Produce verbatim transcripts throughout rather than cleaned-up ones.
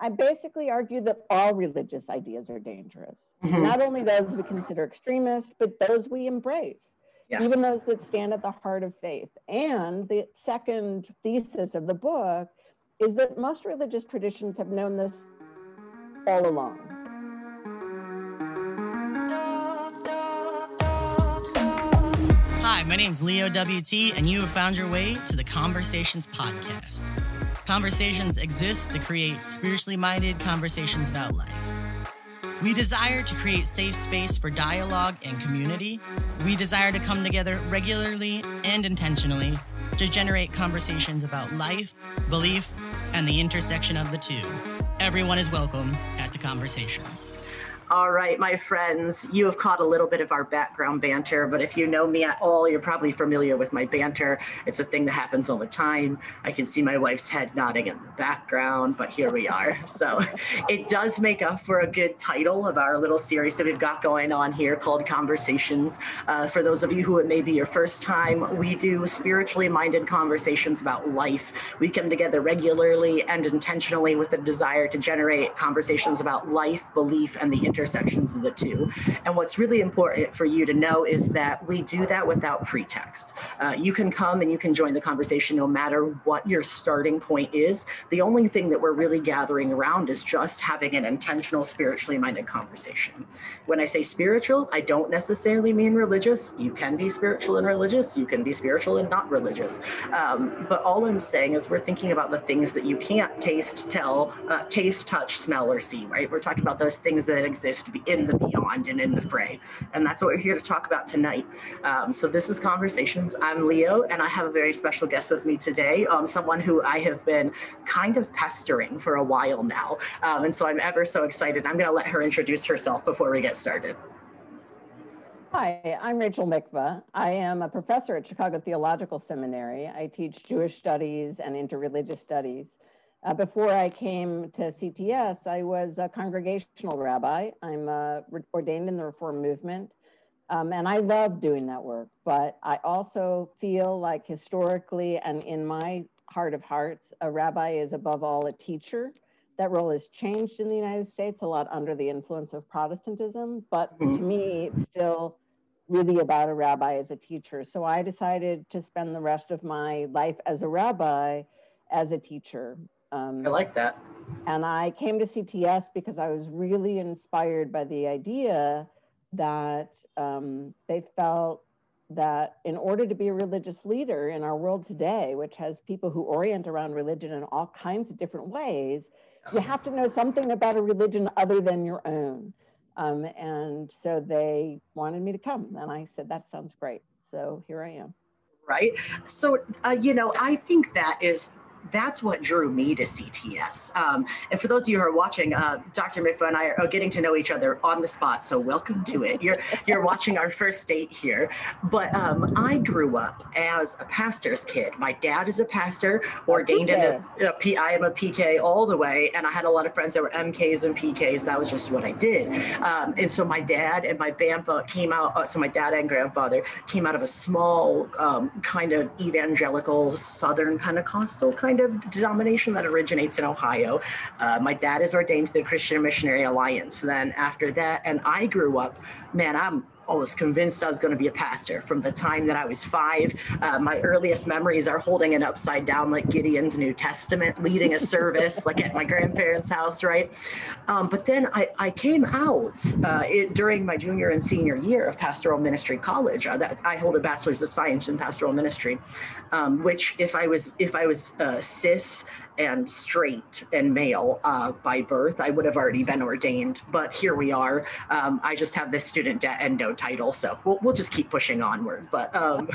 I basically argue that all religious ideas are dangerous, mm-hmm. not only those we consider extremist, but those we embrace, yes. even those that stand at the heart of faith. And the second thesis of the book is that most religious traditions have known this all along. Hi, my name's Leo W T, and you have found your way to the Conversations Podcast. Conversations exists to create spiritually minded conversations about life. We desire to create safe space for dialogue and community. We desire to come together regularly and intentionally to generate conversations about life, belief, and the intersection of the two. Everyone is welcome at the conversation. All right, my friends, you have caught a little bit of our background banter, but if you know me at all, you're probably familiar with my banter. It's a thing that happens all the time. I can see my wife's head nodding in the background, but here we are. So it does make up for a good title of our little series that we've got going on here called Conversations. Uh, for those of you who it may be your first time, we do spiritually minded conversations about life. We come together regularly and intentionally with the desire to generate conversations about life, belief, and the inter- intersections of the two. And what's really important for you to know is that we do that without pretext. Uh, you can come and you can join the conversation no matter what your starting point is. The only thing that we're really gathering around is just having an intentional, spiritually minded conversation. When I say spiritual, I don't necessarily mean religious. You can be spiritual and religious. You can be spiritual and not religious. Um, but all I'm saying is we're thinking about the things that you can't taste, tell, uh, taste, touch, smell, or see, right? We're talking about those things that exist to be in the beyond and in the fray. And that's what we're here to talk about tonight. Um, so this is Conversations. I'm Leo, and I have a very special guest with me today, um, someone who I have been kind of pestering for a while now. Um, and so I'm ever so excited. I'm going to let her introduce herself before we get started. Hi, I'm Rachel Mikva. I am a professor at Chicago Theological Seminary. I teach Jewish studies and interreligious studies. Uh, before I came to C T S, I was a congregational rabbi. I'm uh, re- ordained in the Reform movement, um, and I love doing that work. But I also feel like historically and in my heart of hearts, a rabbi is above all a teacher. That role has changed in the United States a lot under the influence of Protestantism. But mm-hmm. to me, it's still really about a rabbi as a teacher. So I decided to spend the rest of my life as a rabbi as a teacher. Um, I like that. And I came to C T S because I was really inspired by the idea that um, they felt that in order to be a religious leader in our world today, which has people who orient around religion in all kinds of different ways, yes. you have to know something about a religion other than your own. Um, and so they wanted me to come. And I said, that sounds great. So here I am. Right. So, uh, you know, I think that is... that's what drew me to C T S. Um, and for those of you who are watching, uh, Doctor Mikva and I are getting to know each other on the spot, so welcome to it. You're you're watching our first date here. But um, I grew up as a pastor's kid. My dad is a pastor, ordained into a P. I am a P K all the way, and I had a lot of friends that were M Ks and P Ks. That was just what I did. Um, and so my dad and my grandpa came out. Uh, so my dad and grandfather came out of a small um, kind of evangelical Southern Pentecostal kind. Kind of denomination that originates in Ohio. Uh, my dad is ordained to the Christian Missionary Alliance. Then after that, and I grew up, man, I'm I was convinced I was going to be a pastor from the time that I was five. Uh, my earliest memories are holding it upside down like Gideon's New Testament, leading a service like at my grandparents' house, right? Um, but then I, I came out uh, it, during my junior and senior year of pastoral ministry college. Uh, that, I hold a bachelor's of science in pastoral ministry, um, which if I was if I was uh, cis and straight and male uh, by birth, I would have already been ordained. But here we are. Um, I just have this student debt and no title, so we'll, we'll just keep pushing onward. But um,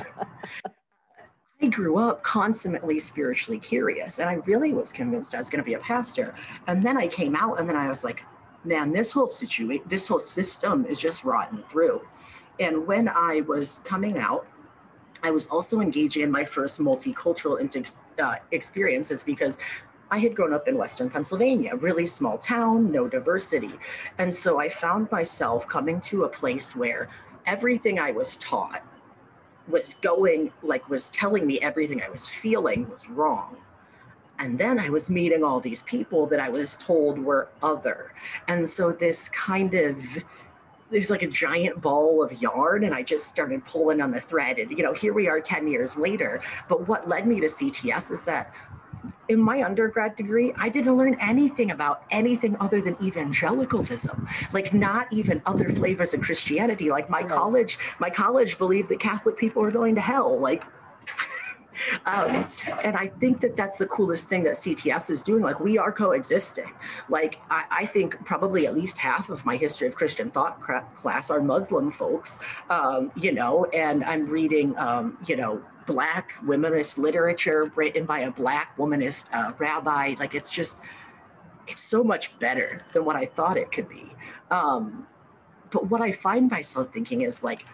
I grew up consummately spiritually curious, and I really was convinced I was going to be a pastor. And then I came out, and then I was like, man, this whole situation, this whole system is just rotten through. And when I was coming out, I was also engaging in my first multicultural inter- uh, experiences because I had grown up in Western Pennsylvania, really small town, no diversity. And so I found myself coming to a place where everything I was taught was going, like was telling me everything I was feeling was wrong. And then I was meeting all these people that I was told were other. And so this kind of, there's like a giant ball of yarn, and I just started pulling on the thread. And, you know, here we are ten years later. But what led me to C T S is that in my undergrad degree, I didn't learn anything about anything other than evangelicalism, like not even other flavors of Christianity. Like my college, my college believed that Catholic people were going to hell. Like, um, and I think that that's the coolest thing that C T S is doing. Like, we are coexisting. Like, I, I think probably at least half of my history of Christian thought class are Muslim folks, um, you know, and I'm reading, um, you know, Black womanist literature written by a Black womanist uh, rabbi. Like, it's just, it's so much better than what I thought it could be. Um, but what I find myself thinking is like,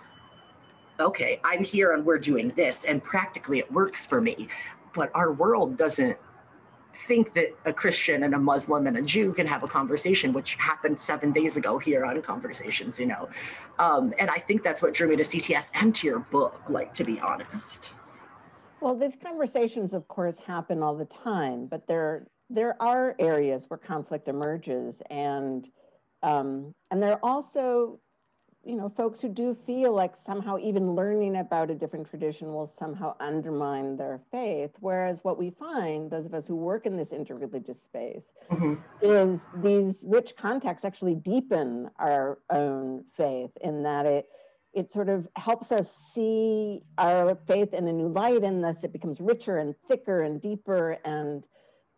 okay, I'm here and we're doing this and practically it works for me, but our world doesn't think that a Christian and a Muslim and a Jew can have a conversation, which happened seven days ago here on Conversations, you know. Um, and I think that's what drew me to C T S and to your book, like, to be honest. Well, these conversations, of course, happen all the time, but there, there are areas where conflict emerges, and, um, and there are also, you know, folks who do feel like somehow even learning about a different tradition will somehow undermine their faith. Whereas what we find, those of us who work in this interreligious space, mm-hmm. is these rich contexts actually deepen our own faith in that it, it sort of helps us see our faith in a new light, and thus it becomes richer and thicker and deeper. And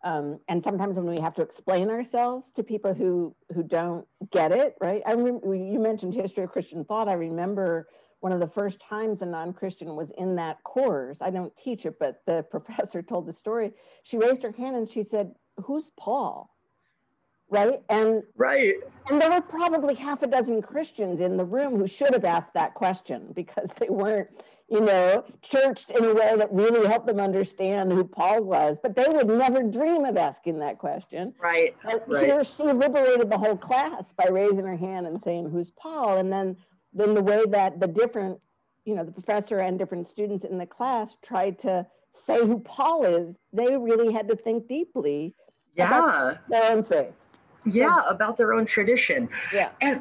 Um, and sometimes when we have to explain ourselves to people who who don't get it, right? I remember you mentioned history of Christian thought. I remember one of the first times a non-Christian was in that course. I don't teach it, but the professor told the story. She raised her hand and she said, "Who's Paul?" Right? And right. And there were probably half a dozen Christians in the room who should have asked that question, because they weren't, you know, churched in a way that really helped them understand who Paul was, but they would never dream of asking that question. Right. And right. Here she liberated the whole class by raising her hand and saying, "Who's Paul?" And then, then the way that the different, you know, the professor and different students in the class tried to say who Paul is, they really had to think deeply yeah. about their own faith. Yeah, and, about their own tradition. Yeah. And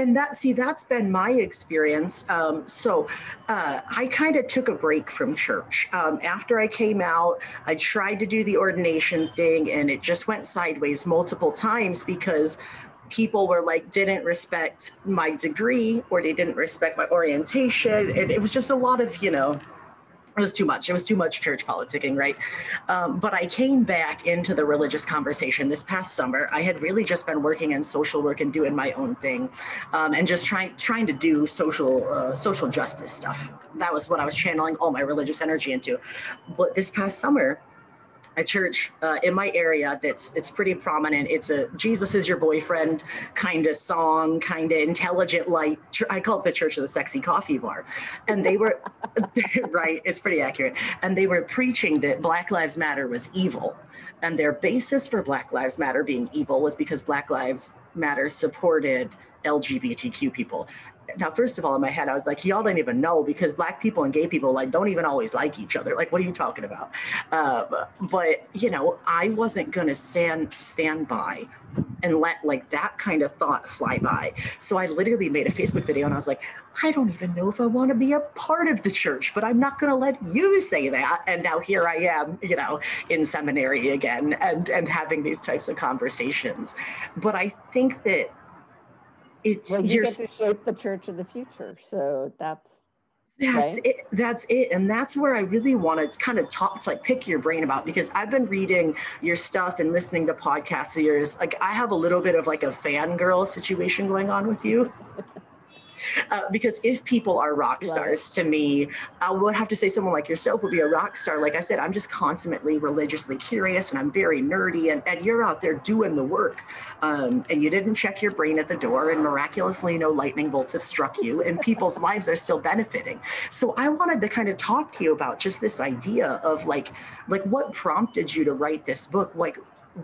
And that, see, that's been my experience. Um, so uh, I kind of took a break from church. Um, after I came out, I tried to do the ordination thing, and it just went sideways multiple times because people were like, didn't respect my degree, or they didn't respect my orientation. And it was just a lot of, you know, it was too much. It was too much church politicking, right? Um, but I came back into the religious conversation this past summer. I had really just been working in social work and doing my own thing, um, and just trying trying to do social uh, social justice stuff. That was what I was channeling all my religious energy into. But this past summer, a church uh, in my area that's it's pretty prominent. It's a Jesus is your boyfriend kind of song, kind of intelligent light. I call it the Church of the Sexy Coffee Bar. And they were, right, it's pretty accurate. And they were preaching that Black Lives Matter was evil. And their basis for Black Lives Matter being evil was because Black Lives Matter supported L G B T Q people. Now, first of all, in my head, I was like, y'all don't even know, because Black people and gay people, like, don't even always like each other. Like, what are you talking about? Uh, but, you know, I wasn't going to stand, stand by and let, like, that kind of thought fly by. So I literally made a Facebook video, and I was like, I don't even know if I want to be a part of the church, but I'm not going to let you say that. And now here I am, you know, in seminary again and, and having these types of conversations. But I think that It's, well, you get to shape the church of the future, so that's that's right? it. That's it, and that's where I really want to kind of talk to, like, pick your brain about, because I've been reading your stuff and listening to podcasts of yours. Like, I have a little bit of like a fangirl situation going on with you. Uh, because if people are rock stars to me, I would have to say someone like yourself would be a rock star. Like I said, I'm just consummately religiously curious, and I'm very nerdy, and, and you're out there doing the work. Um, and you didn't check your brain at the door, and miraculously no lightning bolts have struck you, and people's lives are still benefiting. So I wanted to kind of talk to you about just this idea of like, like what prompted you to write this book? Like,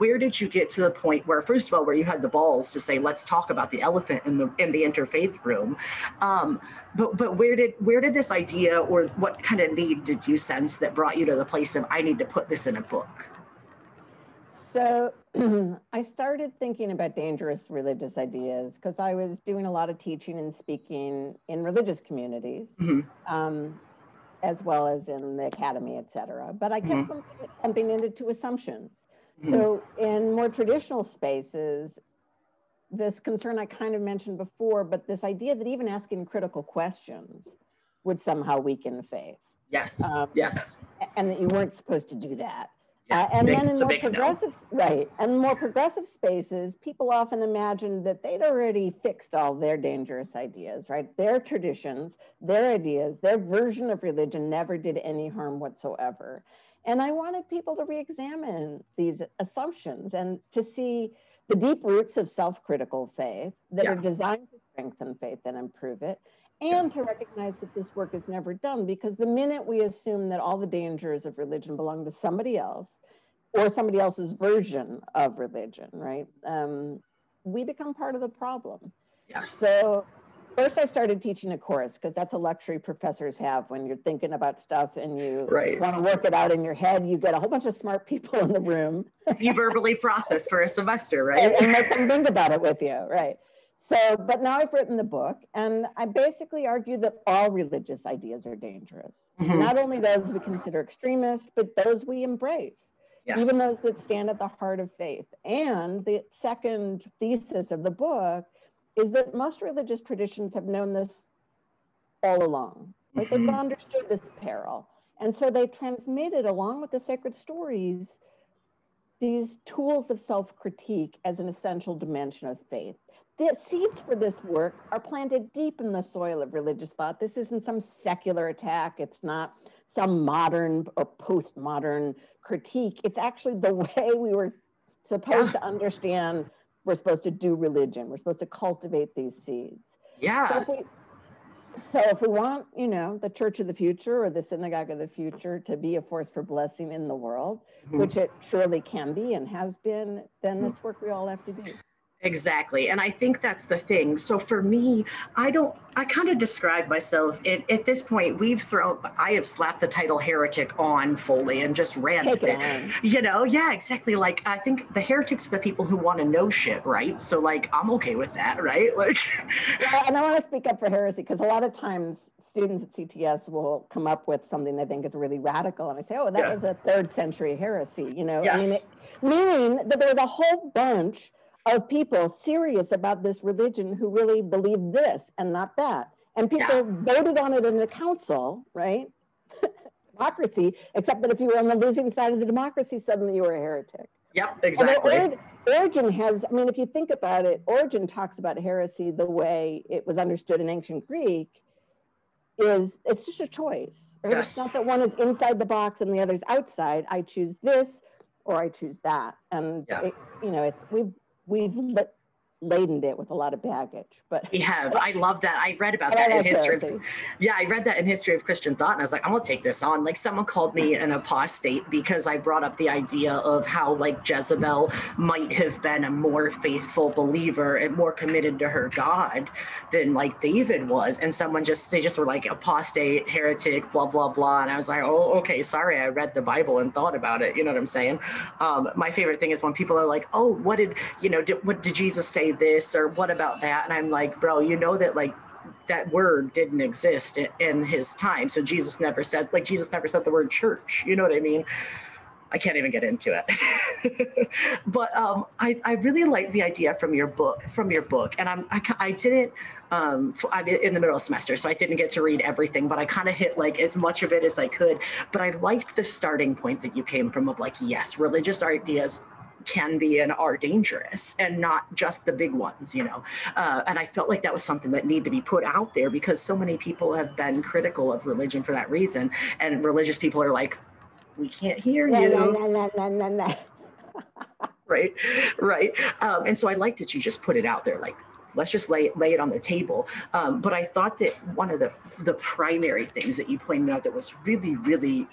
where did you get to the point where, first of all, where you had the balls to say, let's talk about the elephant in the in the interfaith room? Um, but but where did where did this idea, or what kind of need did you sense that brought you to the place of, I need to put this in a book? So I started thinking about dangerous religious ideas because I was doing a lot of teaching and speaking in religious communities, mm-hmm. um, as well as in the academy, et cetera. But I kept mm-hmm. bumping into two assumptions. Mm-hmm. So in more traditional spaces, this concern I kind of mentioned before, but this idea that even asking critical questions would somehow weaken faith. Yes, um, yes. And that you weren't supposed to do that. Uh, and big, then in more progressive, no. right, and more progressive spaces, people often imagined that they'd already fixed all their dangerous ideas, right? Their traditions, their ideas, their version of religion never did any harm whatsoever. And I wanted people to re-examine these assumptions and to see the deep roots of self-critical faith that yeah. are designed to strengthen faith and improve it. And to recognize that this work is never done, because the minute we assume that all the dangers of religion belong to somebody else or somebody else's version of religion, right, um, we become part of the problem. Yes. So first I started teaching a course, because that's a luxury professors have when you're thinking about stuff and you right. want to work it out in your head. You get a whole bunch of smart people in the room. You verbally process for a semester, right? And, and make them think about it with you, right? So, but now I've written the book, and I basically argue that all religious ideas are dangerous. Mm-hmm. Not only those we consider extremist, but those we embrace, yes. even those that stand at the heart of faith. And the second thesis of the book is that most religious traditions have known this all along. Like mm-hmm. they've understood this peril. And so they transmitted, along with the sacred stories, these tools of self-critique as an essential dimension of faith. The seeds for this work are planted deep in the soil of religious thought. This isn't some secular attack. It's not some modern or postmodern critique. It's actually the way we were supposed yeah. to understand we're supposed to do religion. We're supposed to cultivate these seeds. Yeah. So if we, so if we want, you know, the church of the future or the synagogue of the future to be a force for blessing in the world, mm-hmm. which it surely can be and has been, then mm-hmm. that's work we all have to do. Exactly. And I think that's the thing. So for me, I don't, I kind of describe myself at, at this point, we've thrown, I have slapped the title heretic on fully and just ran with it, it. You know? Yeah, exactly. Like, I think the heretics are the people who want to know shit, right? So like, I'm okay with that, right? Like, yeah, and I want to speak up for heresy, because a lot of times students at C T S will come up with something they think is really radical. And I say, oh, that yeah. was a third century heresy, you know? Yes. I mean, it, meaning that there was a whole bunch of people serious about this religion who really believed this and not that. And people yeah. voted on it in the council, right? Democracy, except that if you were on the losing side of the democracy, suddenly you were a heretic. Yep, exactly. Origen has, I mean, if you think about it, Origen talks about heresy the way it was understood in ancient Greek is it's just a choice. Right? Yes. It's not that one is inside the box and the other's outside. I choose this or I choose that. And, yeah. it, you know, it, we've, We've laden it with a lot of baggage, but we have. I love that. I read about that in history. Of, yeah, I read that in history of Christian thought, and I was like, I'm gonna take this on. Like, someone called me an apostate because I brought up the idea of how like Jezebel might have been a more faithful believer and more committed to her God than like David was. And someone just they just were like apostate, heretic, blah blah blah. And I was like, oh, okay, sorry. I read the Bible and thought about it. You know what I'm saying? Um, my favorite thing is when people are like, oh, what did you know? Did, what did Jesus say? This or what about that? And I'm like, bro, you know that like that word didn't exist in, in his time. So Jesus never said like Jesus never said the word church. You know what I mean? I can't even get into it. But um, I, I really like the idea from your book, from your book. And I'm, I, I didn't, um, I'm in the middle of semester, so I didn't get to read everything, but I kind of hit like as much of it as I could. But I liked the starting point that you came from of like, yes, religious ideas can be and are dangerous, and not just the big ones, you know. Uh, and I felt like that was something that needed to be put out there, because so many people have been critical of religion for that reason. And religious people are like, we can't hear you. No, no, no, no, no, no. Right, right. Um, and so I like that you just put it out there, like, let's just lay, lay it on the table. Um, but I thought that one of the, the primary things that you pointed out that was really, really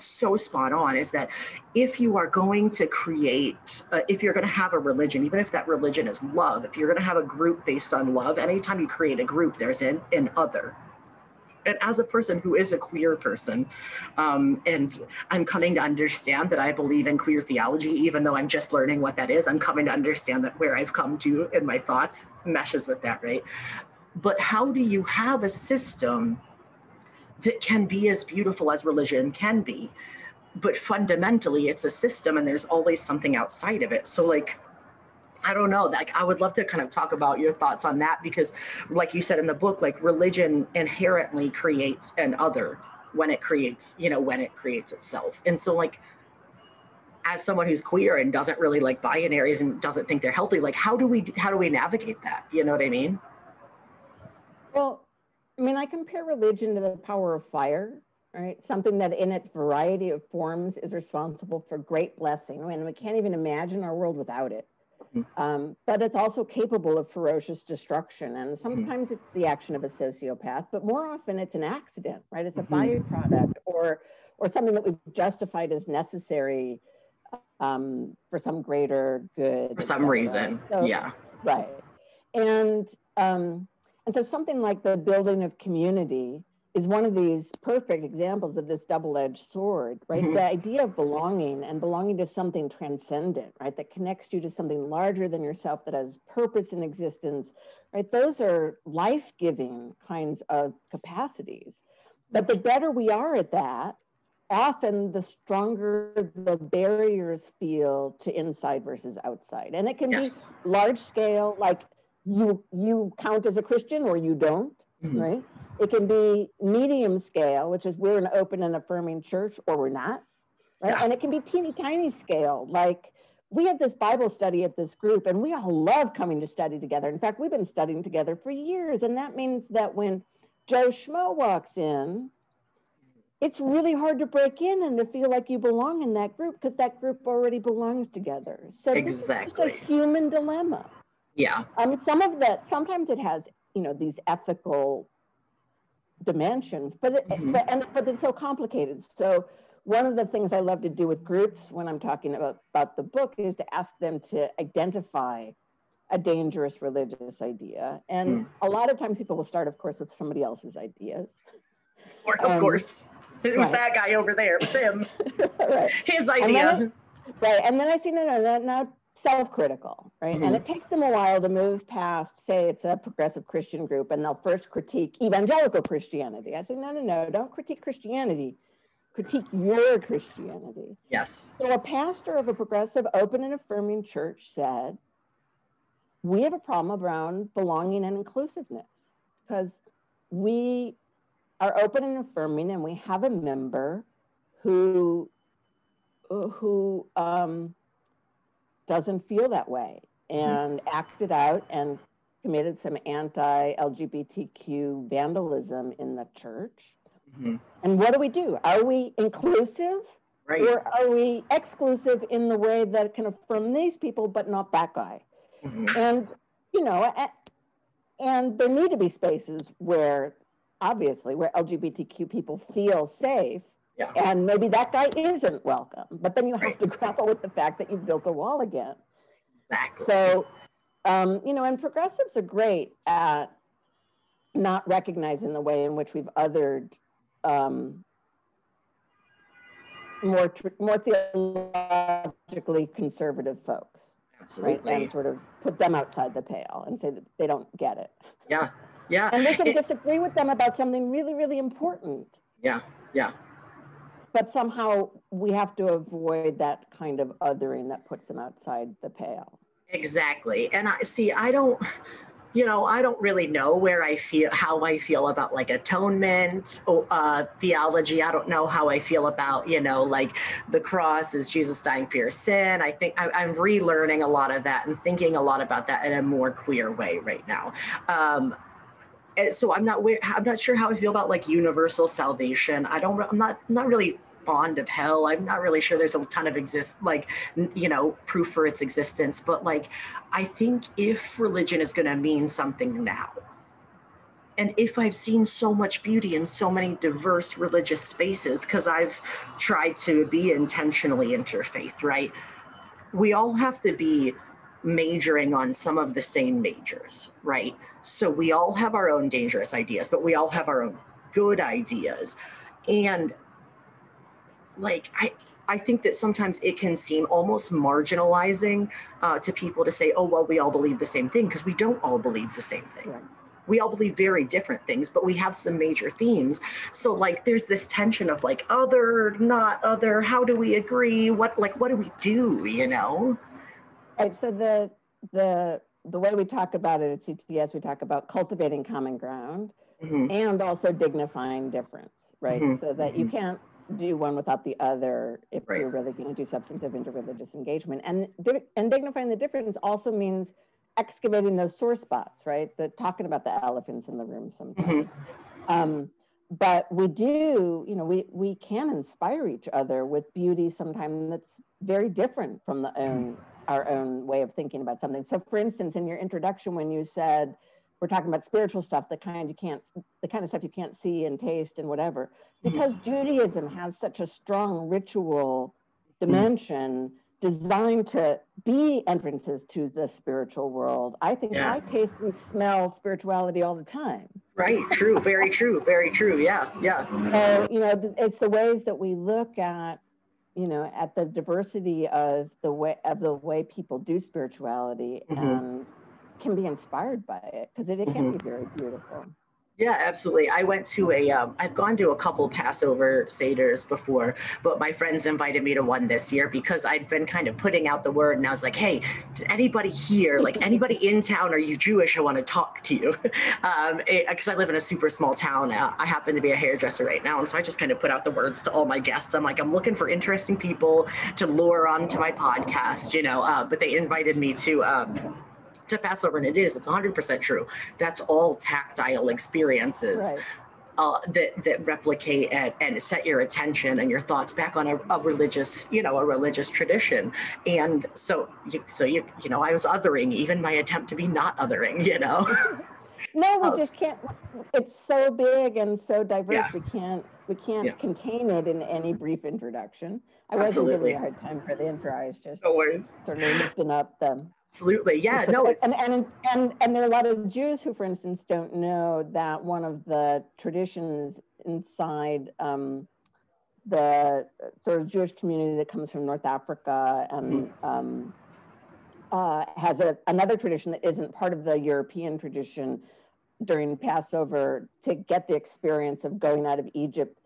so spot on is that if you are going to create, uh, if you're going to have a religion, even if that religion is love, if you're going to have a group based on love, anytime you create a group, there's an, an other. and as a person who is a queer person, um, and I'm coming to understand that I believe in queer theology, even though I'm just learning what that is. I'm coming to understand that where I've come to in my thoughts meshes with that, right? But how do you have a system that can be as beautiful as religion can be, but fundamentally it's a system and there's always something outside of it? So like, I don't know, like I would love to kind of talk about your thoughts on that, because like you said in the book, like religion inherently creates an other when it creates, you know, when it creates itself. And so like, as someone who's queer and doesn't really like binaries and doesn't think they're healthy, like how do we, how do we navigate that? You know what I mean? Well, I mean, I compare religion to the power of fire, right? Something that in its variety of forms is responsible for great blessing. And we can't even imagine our world without it. Um, but it's also capable of ferocious destruction. And sometimes it's the action of a sociopath, but more often it's an accident, right? It's a byproduct or, or something that we've justified as necessary um, for some greater good. For some reason, so, yeah. Right. And, um, and so something like the building of community is one of these perfect examples of this double-edged sword, right? Mm-hmm. The idea of belonging and belonging to something transcendent, right? That connects you to something larger than yourself, that has purpose in existence, right? Those are life-giving kinds of capacities. But the better we are at that, often the stronger the barriers feel to inside versus outside. And it can yes. be large scale, like you, you count as a Christian or you don't, mm-hmm. right? It can be medium scale, which is we're an open and affirming church or we're not, right? Yeah. And it can be teeny tiny scale. Like we have this Bible study at this group and we all love coming to study together. In fact, we've been studying together for years. And that means that when Joe Schmo walks in, it's really hard to break in and to feel like you belong in that group because that group already belongs together. So exactly. This is just a human dilemma. Yeah. I mean, some of that, sometimes it has, you know, these ethical dimensions, but, it, mm-hmm. but and but it's so complicated. So one of the things I love to do with groups when I'm talking about, about the book is to ask them to identify a dangerous religious idea. And mm. a lot of times people will start, of course, with somebody else's ideas. Or, of um, course. It was right. that guy over there. It was him. right. His idea. And I, right. And then I see, no, no, no, no. self-critical, right? Mm-hmm. And it takes them a while to move past, say it's a progressive Christian group, and they'll first critique evangelical Christianity. I say, no, no, no, don't critique Christianity. Critique your Christianity. Yes. So a pastor of a progressive, open and affirming church said, we have a problem around belonging and inclusiveness because we are open and affirming and we have a member who, who, um, doesn't feel that way and mm-hmm. acted out and committed some anti-L G B T Q vandalism in the church. Mm-hmm. And what do we do? Are we inclusive right. or are we exclusive in the way that can affirm these people, but not that guy? Mm-hmm. And, you know, and there need to be spaces where, obviously, where L G B T Q people feel safe. Yeah. And maybe that guy isn't welcome, but then you have right. to grapple with the fact that you've built a wall again. Exactly. So, um, you know, and progressives are great at not recognizing the way in which we've othered um, more more theologically conservative folks. Absolutely. Right? And sort of put them outside the pale and say that they don't get it. Yeah, yeah. And they can it, disagree with them about something really, really important. Yeah, yeah. But somehow we have to avoid that kind of othering that puts them outside the pale. Exactly. And I see, I don't, you know, I don't really know where I feel, how I feel about like atonement or uh, theology. I don't know how I feel about, you know, like the cross is Jesus dying for your sin. I think I, I'm relearning a lot of that and thinking a lot about that in a more queer way right now. Um, So I'm not I'm not sure how I feel about like universal salvation. I don't I'm not I'm not really fond of hell. I'm not really sure there's a ton of exist like, you know, proof for its existence. But like, I think if religion is going to mean something now, and if I've seen so much beauty in so many diverse religious spaces, because I've tried to be intentionally interfaith, right? We all have to be majoring on some of the same majors, right? So we all have our own dangerous ideas, but we all have our own good ideas. And like, I, I think that sometimes it can seem almost marginalizing uh, to people to say, oh, well, we all believe the same thing, because we don't all believe the same thing. Right. We all believe very different things, but we have some major themes. So like, there's this tension of like, other, not other, how do we agree? What, like, what do we do, you know? Right, so the, the, the way we talk about it at C T S, we talk about cultivating common ground mm-hmm. and also dignifying difference, right? Mm-hmm. So that mm-hmm. you can't do one without the other if right. you're really going to do substantive interreligious engagement. And, and dignifying the difference also means excavating those sore spots, right? The, talking about the elephants in the room sometimes. Mm-hmm. Um, but we do, you know, we, we can inspire each other with beauty sometimes that's very different from the own, our own way of thinking about something. So for instance, in your introduction, when you said, we're talking about spiritual stuff, the kind you can't, the kind of stuff you can't see and taste and whatever, because mm-hmm. Judaism has such a strong ritual dimension mm-hmm. designed to be entrances to the spiritual world. I think yeah. I taste and smell spirituality all the time. Right, true, very true, very true, yeah, yeah. So, you know, it's the ways that we look at, you know, at the diversity of the way, of the way people do spirituality mm-hmm. and can be inspired by it, because it, it can mm-hmm. be very beautiful. Yeah, absolutely. I went to a, um, I've gone to a couple Passover seders before, but my friends invited me to one this year because I'd been kind of putting out the word, and I was like, hey, does anybody here, like anybody in town, are you Jewish? I want to talk to you. Um, because I live in a super small town. Uh, I happen to be a hairdresser right now. And so I just kind of put out the words to all my guests. I'm like, I'm looking for interesting people to lure onto my podcast, you know, uh, but they invited me to, um, to Passover, and it is, it's one hundred percent true. That's all tactile experiences right. uh, that, that replicate and, and set your attention and your thoughts back on a, a religious, you know, a religious tradition. And so, you, so you, you know, I was othering, even my attempt to be not othering, you know? No, we um, just can't, it's so big and so diverse. Yeah. We can't, we can't yeah. contain it in any brief introduction. I Absolutely. wasn't giving a hard time for the intro. I was just no worries. sort of lifting up the Absolutely. Yeah. No. It's... And, and and and there are a lot of Jews who, for instance, don't know that one of the traditions inside um, the sort of Jewish community that comes from North Africa and mm-hmm. um, uh, has a, another tradition that isn't part of the European tradition during Passover to get the experience of going out of Egypt.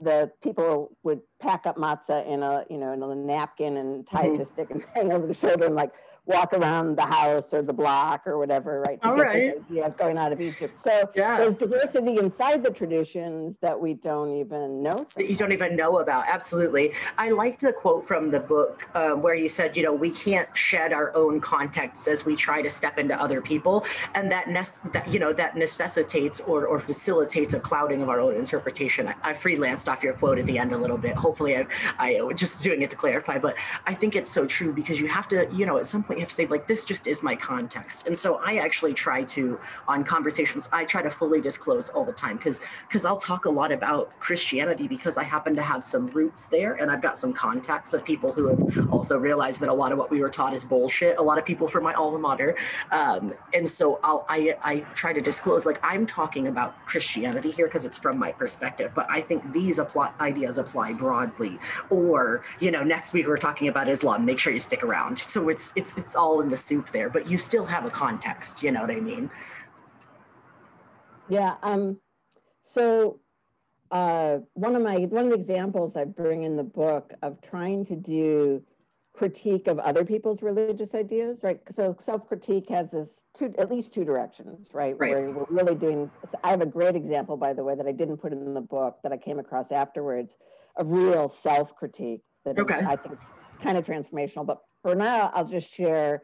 The people would pack up matzah in a you know in a napkin and tie mm-hmm. it to a stick and hang over the shoulder and like walk around the house or the block or whatever, right? All right. Yeah, going out of Egypt. So yeah. there's diversity inside the traditions that we don't even know. Sometimes. That you don't even know about, absolutely. I liked the quote from the book uh, where you said, you know, we can't shed our own contexts as we try to step into other people. And that, ne- that you know, that necessitates or, or facilitates a clouding of our own interpretation. I, I freelanced off your quote at the end a little bit. Hopefully I, I just doing it to clarify, but I think it's so true because you have to, you know, at some point, you have to say like, this just is my context. And so I actually try to, on conversations, I try to fully disclose all the time because because I'll talk a lot about Christianity because I happen to have some roots there and I've got some contacts of people who have also realized that a lot of what we were taught is bullshit. A lot of people from my alma mater. Um, and so I'll, I, I try to disclose, like I'm talking about Christianity here because it's from my perspective, but I think these apply, ideas apply broadly. Or, you know, next week we're talking about Islam, make sure you stick around. So it's it's, it's It's all in the soup there, but you still have a context, you know what I mean? Yeah, um, so uh, one of my, one of the examples I bring in the book of trying to do critique of other people's religious ideas, right? So self-critique has this two, at least two directions, right? Right. Where we're really doing, so I have a great example, by the way, that I didn't put in the book that I came across afterwards, a real self-critique that okay. is, I think is kind of transformational, but for now, I'll just share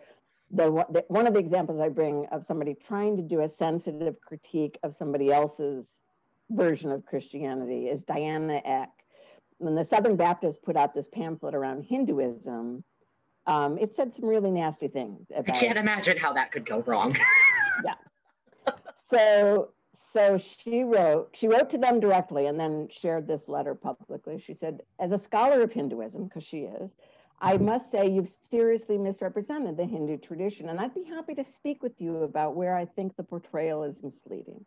the, the one of the examples I bring of somebody trying to do a sensitive critique of somebody else's version of Christianity is Diana Eck. When the Southern Baptist put out this pamphlet around Hinduism, um, it said some really nasty things about I can't imagine how that could go wrong. yeah. So, so she wrote, she wrote to them directly and then shared this letter publicly. She said, as a scholar of Hinduism, because she is, I must say you've seriously misrepresented the Hindu tradition, and I'd be happy to speak with you about where I think the portrayal is misleading.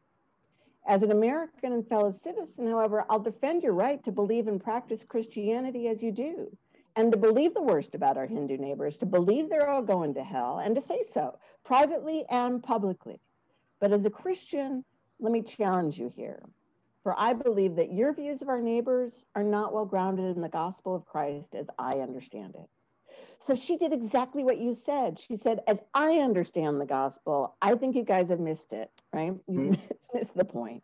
As an American and fellow citizen, however, I'll defend your right to believe and practice Christianity as you do, and to believe the worst about our Hindu neighbors, to believe they're all going to hell, and to say so, privately and publicly. But as a Christian, let me challenge you here, for I believe that your views of our neighbors are not well grounded in the gospel of Christ as I understand it. So she did exactly what you said. She said, as I understand the gospel, I think you guys have missed it, right? You mm-hmm. missed the point.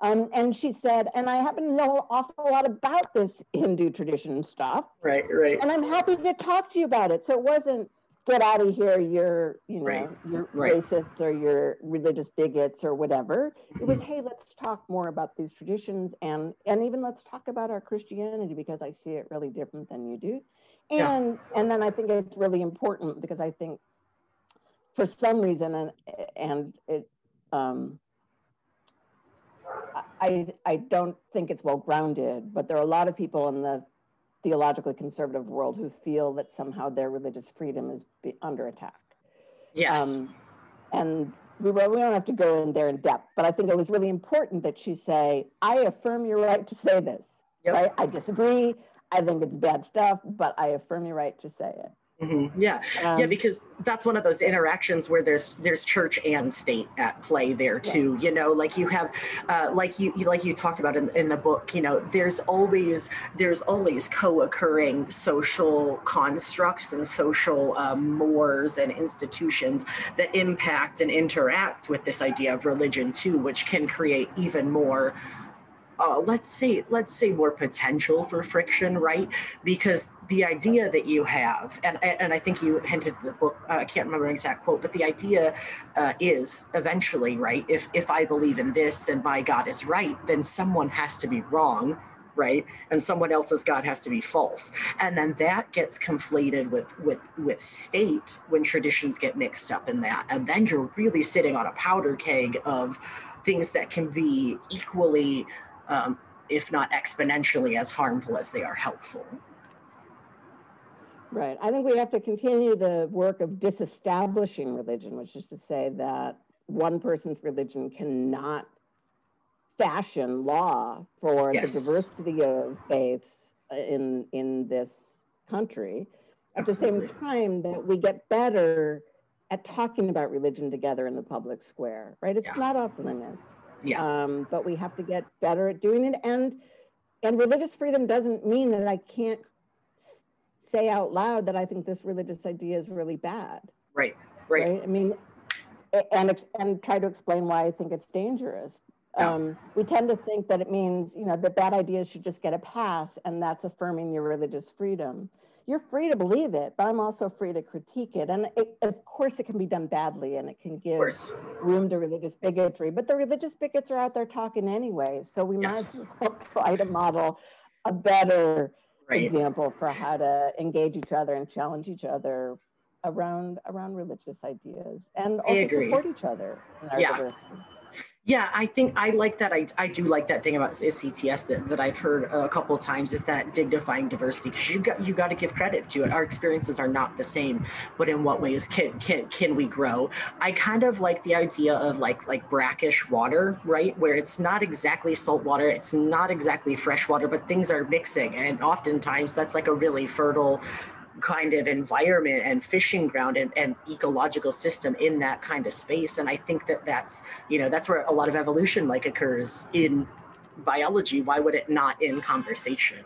Um, and she said, and I happen to know an awful lot about this Hindu tradition stuff. Right, right. And I'm happy to talk to you about it. So it wasn't, get out of here, you're, you know, right. you're right. racists or you're religious bigots or whatever. Mm-hmm. It was, hey, let's talk more about these traditions and, and even let's talk about our Christianity because I see it really different than you do. And yeah. and then I think it's really important because I think for some reason, and, and it, um, I, I don't think it's well grounded, but there are a lot of people in the theologically conservative world who feel that somehow their religious freedom is be under attack. Yes. Um, and we, were, we don't have to go in there in depth, but I think it was really important that she say, I affirm your right to say this. Yep. Right? I disagree. I think it's bad stuff, but I affirm your right to say it. Mm-hmm. Yeah, um, yeah, because that's one of those interactions where there's there's church and state at play there too. Yeah. You know, like you have, uh, like you like you talked about in, in the book. You know, there's always there's always co-occurring social constructs and social um, mores and institutions that impact and interact with this idea of religion too, which can create even more. Uh, let's say, let's say more potential for friction, right? Because the idea that you have, and and I think you hinted in the book, uh, I can't remember an exact quote, but the idea uh, is eventually, right? If if I believe in this and my God is right, then someone has to be wrong, right? And someone else's God has to be false. And then that gets conflated with with with state when traditions get mixed up in that. And then you're really sitting on a powder keg of things that can be equally Um, if not exponentially as harmful as they are helpful. Right. I think we have to continue the work of disestablishing religion, which is to say that one person's religion cannot fashion law for yes. the diversity of faiths in, in this country. At Absolutely. The same time that we get better at talking about religion together in the public square, right? It's yeah. not off limits. Yeah. Um, but we have to get better at doing it. And and religious freedom doesn't mean that I can't say out loud that I think this religious idea is really bad. Right, right. right? I mean, and, and try to explain why I think it's dangerous. Yeah. Um, we tend to think that it means, you know, that bad ideas should just get a pass and that's affirming your religious freedom. You're free to believe it, but I'm also free to critique it. And it, of course it can be done badly and it can give room to religious bigotry, but the religious bigots are out there talking anyway. So we yes. might as well try to model a better right. example for how to engage each other and challenge each other around, around religious ideas and also support each other in our yeah. diversity. Yeah, I think I like that. I, I do like that thing about C T S that, that I've heard a couple of times is that dignifying diversity, because you got you got to give credit to it. Our experiences are not the same, but in what ways can can can we grow? I kind of like the idea of like like brackish water, right? Where it's not exactly salt water, it's not exactly fresh water, but things are mixing, and oftentimes that's like a really fertile kind of environment and fishing ground and, and ecological system in that kind of space. And I think that that's, you know, that's where a lot of evolution like occurs in biology. Why would it not in conversation?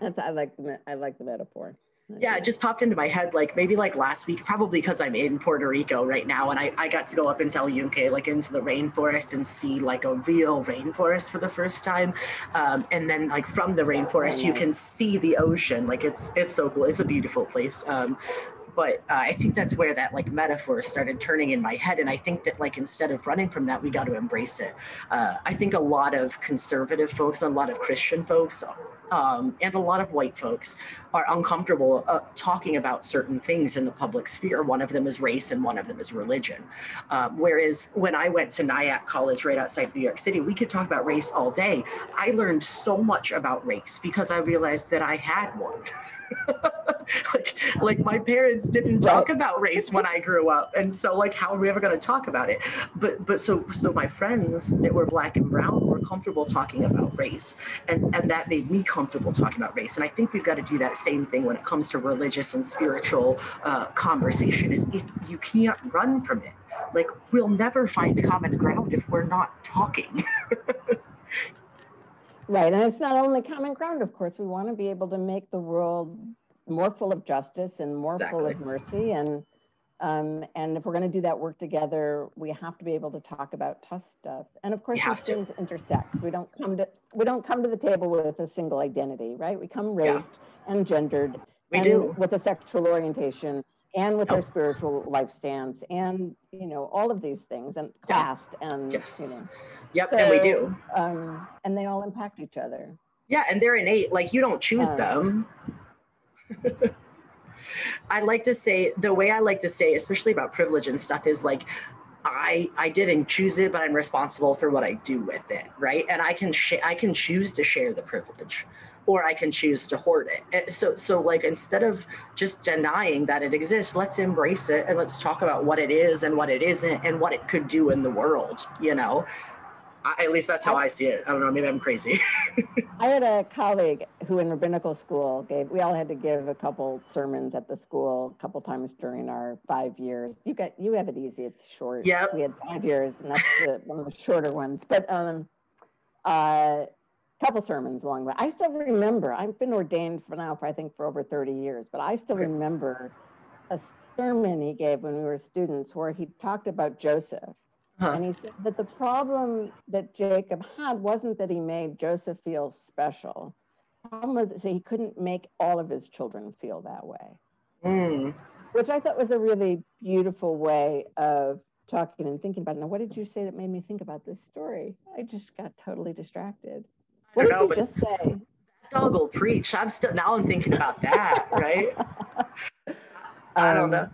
That's, I like the, I like the metaphor. Yeah, it just popped into my head, like maybe like last week, probably because I'm in Puerto Rico right now, and I, I got to go up in Tellurunque, like into the rainforest and see like a real rainforest for the first time. Um, and then like from the rainforest, you can see the ocean. Like it's it's so cool. It's a beautiful place. Um, but uh, I think that's where that like metaphor started turning in my head. And I think that like instead of running from that, we got to embrace it. Uh, I think a lot of conservative folks, a lot of Christian folks, Um, and a lot of white folks are uncomfortable uh, talking about certain things in the public sphere. One of them is race and one of them is religion. Um, whereas when I went to Nyack College right outside New York City, we could talk about race all day. I learned so much about race because I realized that I had one. like, like my parents didn't talk about race when I grew up. And so like, how are we ever going to talk about it? But, but so, so my friends that were black and brown were comfortable talking about race, and, and that made me comfortable talking about race. And I think we've got to do that same thing when it comes to religious and spiritual uh, conversation. Is it, you can't run from it. Like, we'll never find common ground if we're not talking. Right, and it's not only common ground, of course. We want to be able to make the world more full of justice and more exactly. full of mercy. And um, and if we're going to do that work together, we have to be able to talk about tough stuff. And of course, these things intersect. We don't come to we don't come to the table with a single identity, right? We come raised yeah. and gendered, we and do. with a sexual orientation, and with yep. our spiritual life stance, and you know, all of these things, and classed, yeah. and yes. you know. Yep, so, and we do. Um, and they all impact each other. Yeah, and they're innate. Like, you don't choose um, them. I like to say, the way I like to say, especially about privilege and stuff, is like, I I didn't choose it, but I'm responsible for what I do with it, right? And I can sh- I can choose to share the privilege, or I can choose to hoard it. So, so like, instead of just denying that it exists, let's embrace it, and let's talk about what it is and what it isn't and what it could do in the world, you know? I, at least that's how I, I see it. I don't know, maybe I'm crazy. I had a colleague who in rabbinical school gave, we all had to give a couple sermons at the school a couple times during our five years. You got, you have it easy, it's short. Yeah. We had five years and that's the, one of the shorter ones. But, um, uh, couple sermons along the way. I still remember, I've been ordained for now for I think for over thirty years, but I still remember a sermon he gave when we were students where he talked about Joseph. Huh. And he said that the problem that Jacob had wasn't that he made Joseph feel special. The problem was that he couldn't make all of his children feel that way. Mm. Which I thought was a really beautiful way of talking and thinking about it. Now, what did you say that made me think about this story? I just got totally distracted. What did know, you just say? That dog will preach. I'm still, now I'm thinking about that, right? um, I don't know.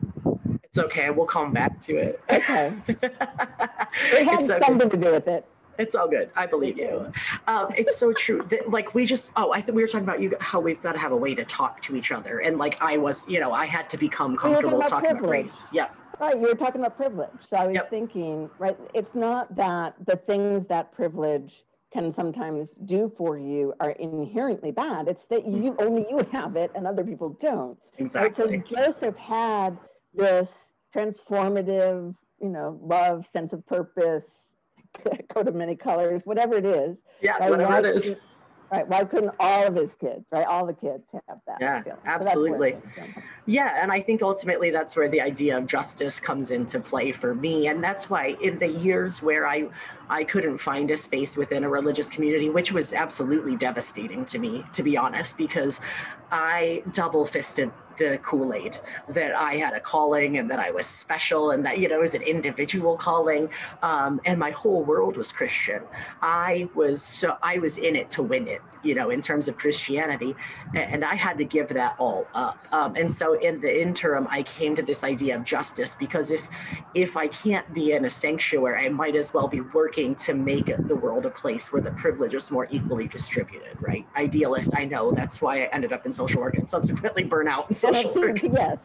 It's okay. We'll come back to it. Okay. It had okay. something to do with it. It's all good. I believe you. Um, it's so true. That, like, we just, oh, I think we were talking about you how we've got to have a way to talk to each other. And like, I was, you know, I had to become comfortable about talking privilege. about race. Yeah. Right. You were talking about privilege. So I was yep. thinking, right, it's not that the things that privilege can sometimes do for you are inherently bad. It's that you only you have it and other people don't. Exactly. Right? So Joseph had this transformative, you know, love, sense of purpose, coat of many colors, whatever it is. Yeah, right? whatever why it is. Right? Why couldn't all of his kids, right? All the kids have that. Yeah, feeling. absolutely. So yeah, and I think ultimately that's where the idea of justice comes into play for me. And that's why in the years where I, I couldn't find a space within a religious community, which was absolutely devastating to me, to be honest, because I double-fisted the Kool-Aid, that I had a calling and that I was special and that, you know, it was an individual calling. Um, and my whole world was Christian. I was, so I was in it to win it, you know, in terms of Christianity. And I had to give that all up. Um, and so in the interim, I came to this idea of justice, because if, if I can't be in a sanctuary, I might as well be working to make the world a place where the privilege is more equally distributed, right? Idealist, I know, that's why I ended up in social work and subsequently burnout and social work. Yes.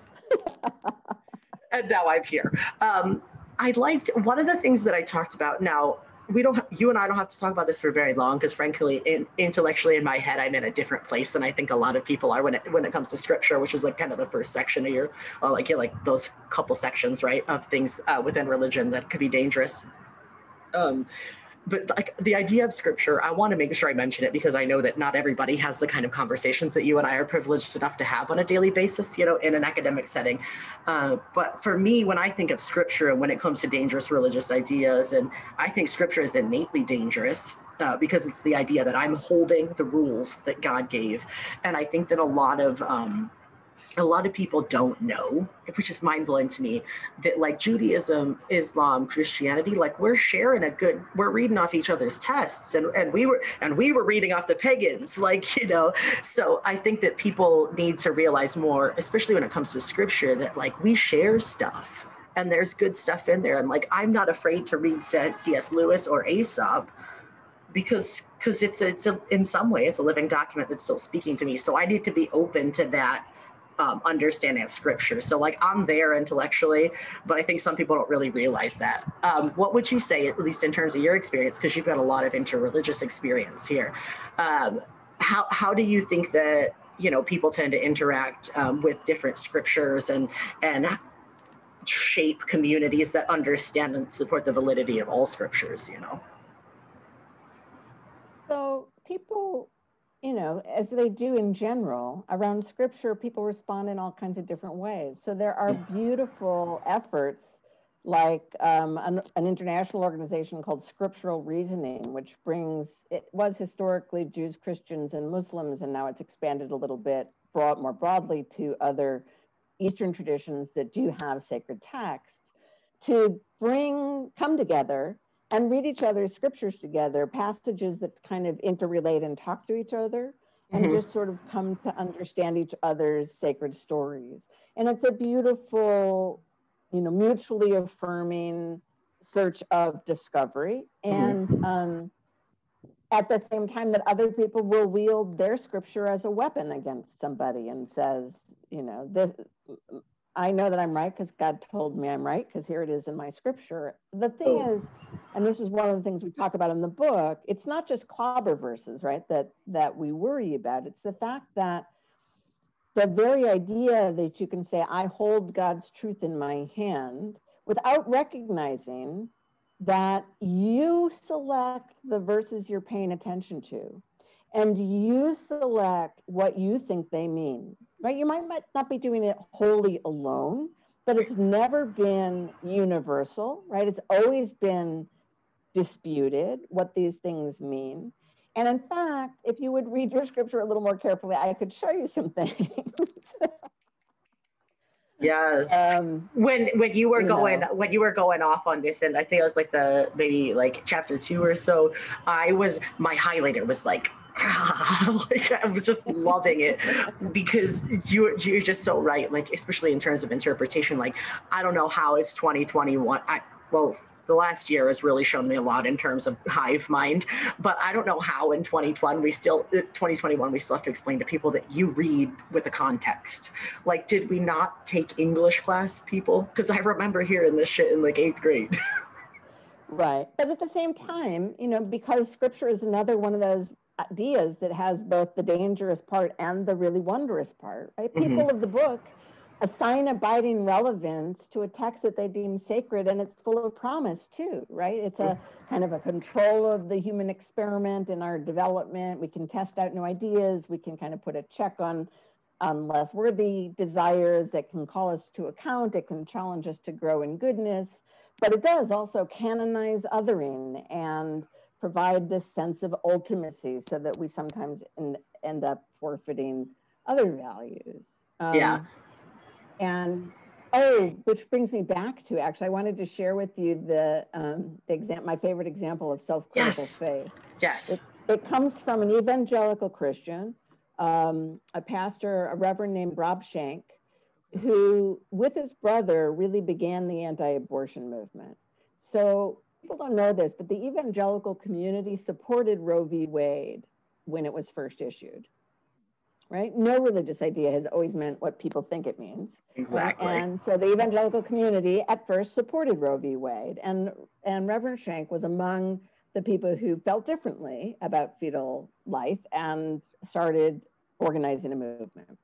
And now I'm here. Um, I liked one of the things that I talked about. Now, we don't, you and I don't have to talk about this for very long, because frankly, in, intellectually in my head, I'm in a different place than I think a lot of people are when it, when it comes to scripture, which is like kind of the first section of your, or like, yeah, like those couple sections, right, of things uh, within religion that could be dangerous. Um, But like the idea of scripture, I want to make sure I mention it, because I know that not everybody has the kind of conversations that you and I are privileged enough to have on a daily basis, you know, in an academic setting. Uh, but for me, when I think of scripture and when it comes to dangerous religious ideas, and I think scripture is innately dangerous, Uh, because it's the idea that I'm holding the rules that God gave. And I think that a lot of um, a lot of people don't know, which is mind-blowing to me, that like Judaism, Islam, Christianity, like we're sharing a good, we're reading off each other's texts, and, and we were and we were reading off the pagans, like, you know. So I think that people need to realize more, especially when it comes to scripture, that like we share stuff and there's good stuff in there. And like, I'm not afraid to read C S Lewis or Aesop, because because it's, it's a, in some way, it's a living document that's still speaking to me. So I need to be open to that um, understanding of scripture. So like I'm there intellectually, but I think some people don't really realize that. Um, what would you say, at least in terms of your experience, because you've got a lot of interreligious experience here, um, how, how do you think that, you know, people tend to interact um, with different scriptures and, and shape communities that understand and support the validity of all scriptures, you know? So people, you know, as they do in general, around scripture, people respond in all kinds of different ways. So there are beautiful efforts like um, an, an international organization called Scriptural Reasoning, which brings, it was historically Jews, Christians, and Muslims, and now it's expanded a little bit broad, more broadly to other Eastern traditions that do have sacred texts, to bring, come together and read each other's scriptures together, passages that's kind of interrelate and talk to each other, and mm-hmm. just sort of come to understand each other's sacred stories. And it's a beautiful, you know, mutually affirming search of discovery. And mm-hmm. um, at the same time that other people will wield their scripture as a weapon against somebody and says, you know, this, I know that I'm right because God told me I'm right because here it is in my scripture. The thing is, and this is one of the things we talk about in the book, it's not just clobber verses, right, that, that we worry about. It's the fact that the very idea that you can say, I hold God's truth in my hand without recognizing that you select the verses you're paying attention to and you select what you think they mean. Right, you might not be doing it wholly alone, but it's never been universal, right? It's always been disputed what these things mean. And in fact, if you would read your scripture a little more carefully, I could show you some things. Yes. Um, when when you were you going know. when you were going off on this, and I think it was like the maybe like chapter two or so, I was my highlighter was like. Like I was just loving it because you, you're just so right. Like, especially in terms of interpretation, like, I don't know how it's twenty twenty-one. I, well, the last year has really shown me a lot in terms of hive mind, but I don't know how in twenty twenty, we still, twenty twenty-one, we still have to explain to people that you read with a context. Like, did we not take English class, people? Because I remember hearing this shit in like eighth grade. Right. But at the same time, you know, because scripture is another one of those ideas that has both the dangerous part and the really wondrous part, right? Mm-hmm. People of the book assign abiding relevance to a text that they deem sacred, and it's full of promise too, right? It's a kind of a control of the human experiment in our development. We can test out new ideas. We can kind of put a check on, on less worthy desires that can call us to account. It can challenge us to grow in goodness, but it does also canonize othering and provide this sense of ultimacy so that we sometimes in, end up forfeiting other values. Um, yeah. And, oh, which brings me back to, actually, I wanted to share with you the, um, the exam- my favorite example of self-critical yes. faith. Yes. It, it comes from an evangelical Christian, um, a pastor, a reverend named Rob Schenck, who, with his brother, really began the anti-abortion movement. So, people don't know this, but the evangelical community supported Roe v. Wade when it was first issued, right? No religious idea has always meant what people think it means. Exactly. And so the evangelical community at first supported Roe v. Wade, and, and Reverend Schenck was among the people who felt differently about fetal life and started organizing a movement.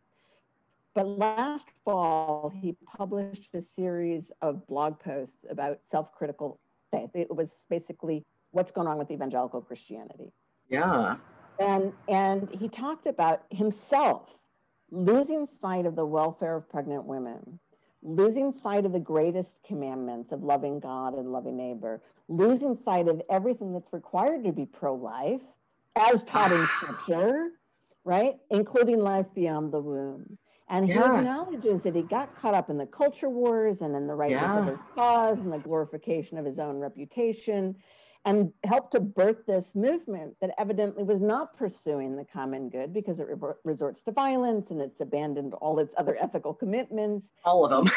But last fall, he published a series of blog posts about self-critical faith. It was basically what's going on with evangelical Christianity. Yeah. And, and he talked about himself losing sight of the welfare of pregnant women, losing sight of the greatest commandments of loving God and loving neighbor, losing sight of everything that's required to be pro-life as taught in scripture, right? Including life beyond the womb. And yeah. he acknowledges that he got caught up in the culture wars and in the rightness yeah. of his cause and the glorification of his own reputation, and helped to birth this movement that evidently was not pursuing the common good because it re- resorts to violence and it's abandoned all its other ethical commitments. All of them.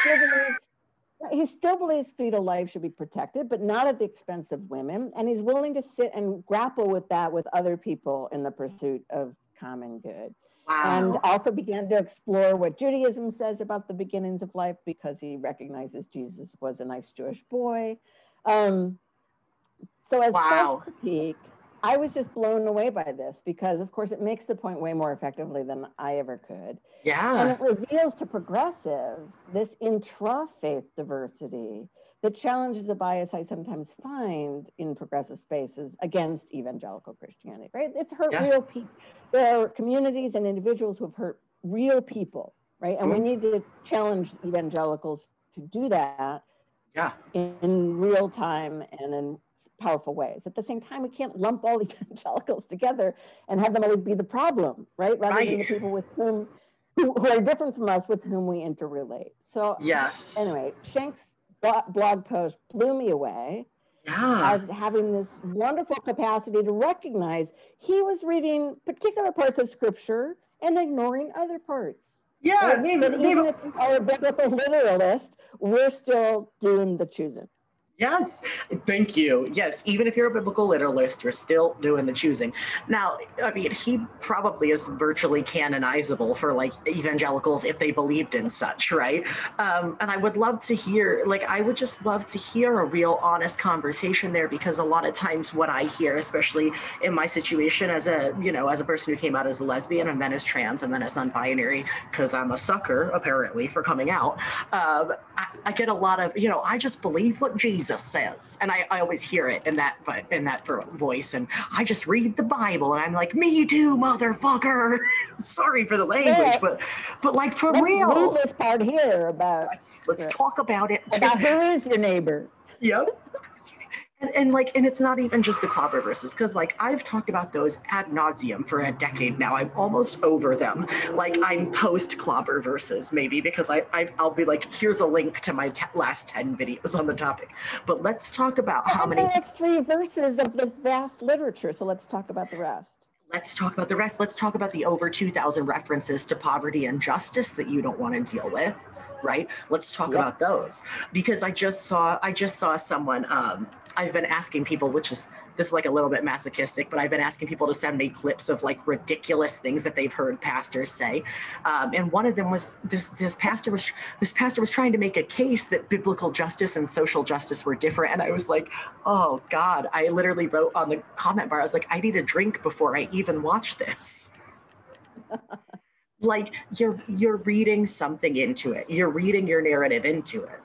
He still believes fetal life should be protected, but not at the expense of women. And he's willing to sit and grapple with that with other people in the pursuit of common good. Wow. And also began to explore what Judaism says about the beginnings of life, because he recognizes Jesus was a nice Jewish boy. Um, so as wow. such critique, I was just blown away by this because, of course, it makes the point way more effectively than I ever could. Yeah. And it reveals to progressives this intra-faith diversity that challenges a bias I sometimes find in progressive spaces against evangelical Christianity, right? It's hurt yeah. real people. There are communities and individuals who have hurt real people, right? And mm-hmm. we need to challenge evangelicals to do that yeah. in, in real time and in powerful ways. At the same time, we can't lump all evangelicals together and have them always be the problem, right? Rather right. than the people with whom, who, who are different from us, with whom we interrelate. So yes. anyway, Schenck's blog post blew me away yeah. as having this wonderful capacity to recognize he was reading particular parts of scripture and ignoring other parts. Yeah, right? they've, even they've... if you are a biblical literalist, we're still doing the choosing. Yes, thank you. Yes, even if you're a biblical literalist, you're still doing the choosing. Now, I mean, he probably is virtually canonizable for like evangelicals if they believed in such, right? Um, and I would love to hear, like, I would just love to hear a real honest conversation there, because a lot of times what I hear, especially in my situation as a, you know, as a person who came out as a lesbian and then as trans and then as non-binary, because I'm a sucker, apparently, for coming out, um, I, I get a lot of, you know, I just believe what Jesus says, and I, I always hear it in that in that voice, and I just read the Bible, and I'm like, me too, motherfucker. Sorry for the language, but but like for let's real. Let's read this part here about. Let's, let's yeah. talk about it. About who is your neighbor? Yep. And, and like, and it's not even just the clobber verses, because like I've talked about those ad nauseum for a decade now. I'm almost over them. Like I'm post clobber verses, maybe, because I, I I'll be like, here's a link to my t- last ten videos on the topic. But let's talk about how many like three verses of this vast literature. So let's talk about the rest. Let's talk about the rest. Let's talk about the over two thousand references to poverty and justice that you don't want to deal with. Right. Let's talk yep. about those, because I just saw I just saw someone. Um, I've been asking people, which is this is like a little bit masochistic, but I've been asking people to send me clips of like ridiculous things that they've heard pastors say. Um, and one of them was this this pastor was this pastor was trying to make a case that biblical justice and social justice were different. And I was like, oh, God, I literally wrote on the comment bar. I was like, I need a drink before I even watch this. Like you're you're reading something into it. You're reading your narrative into it.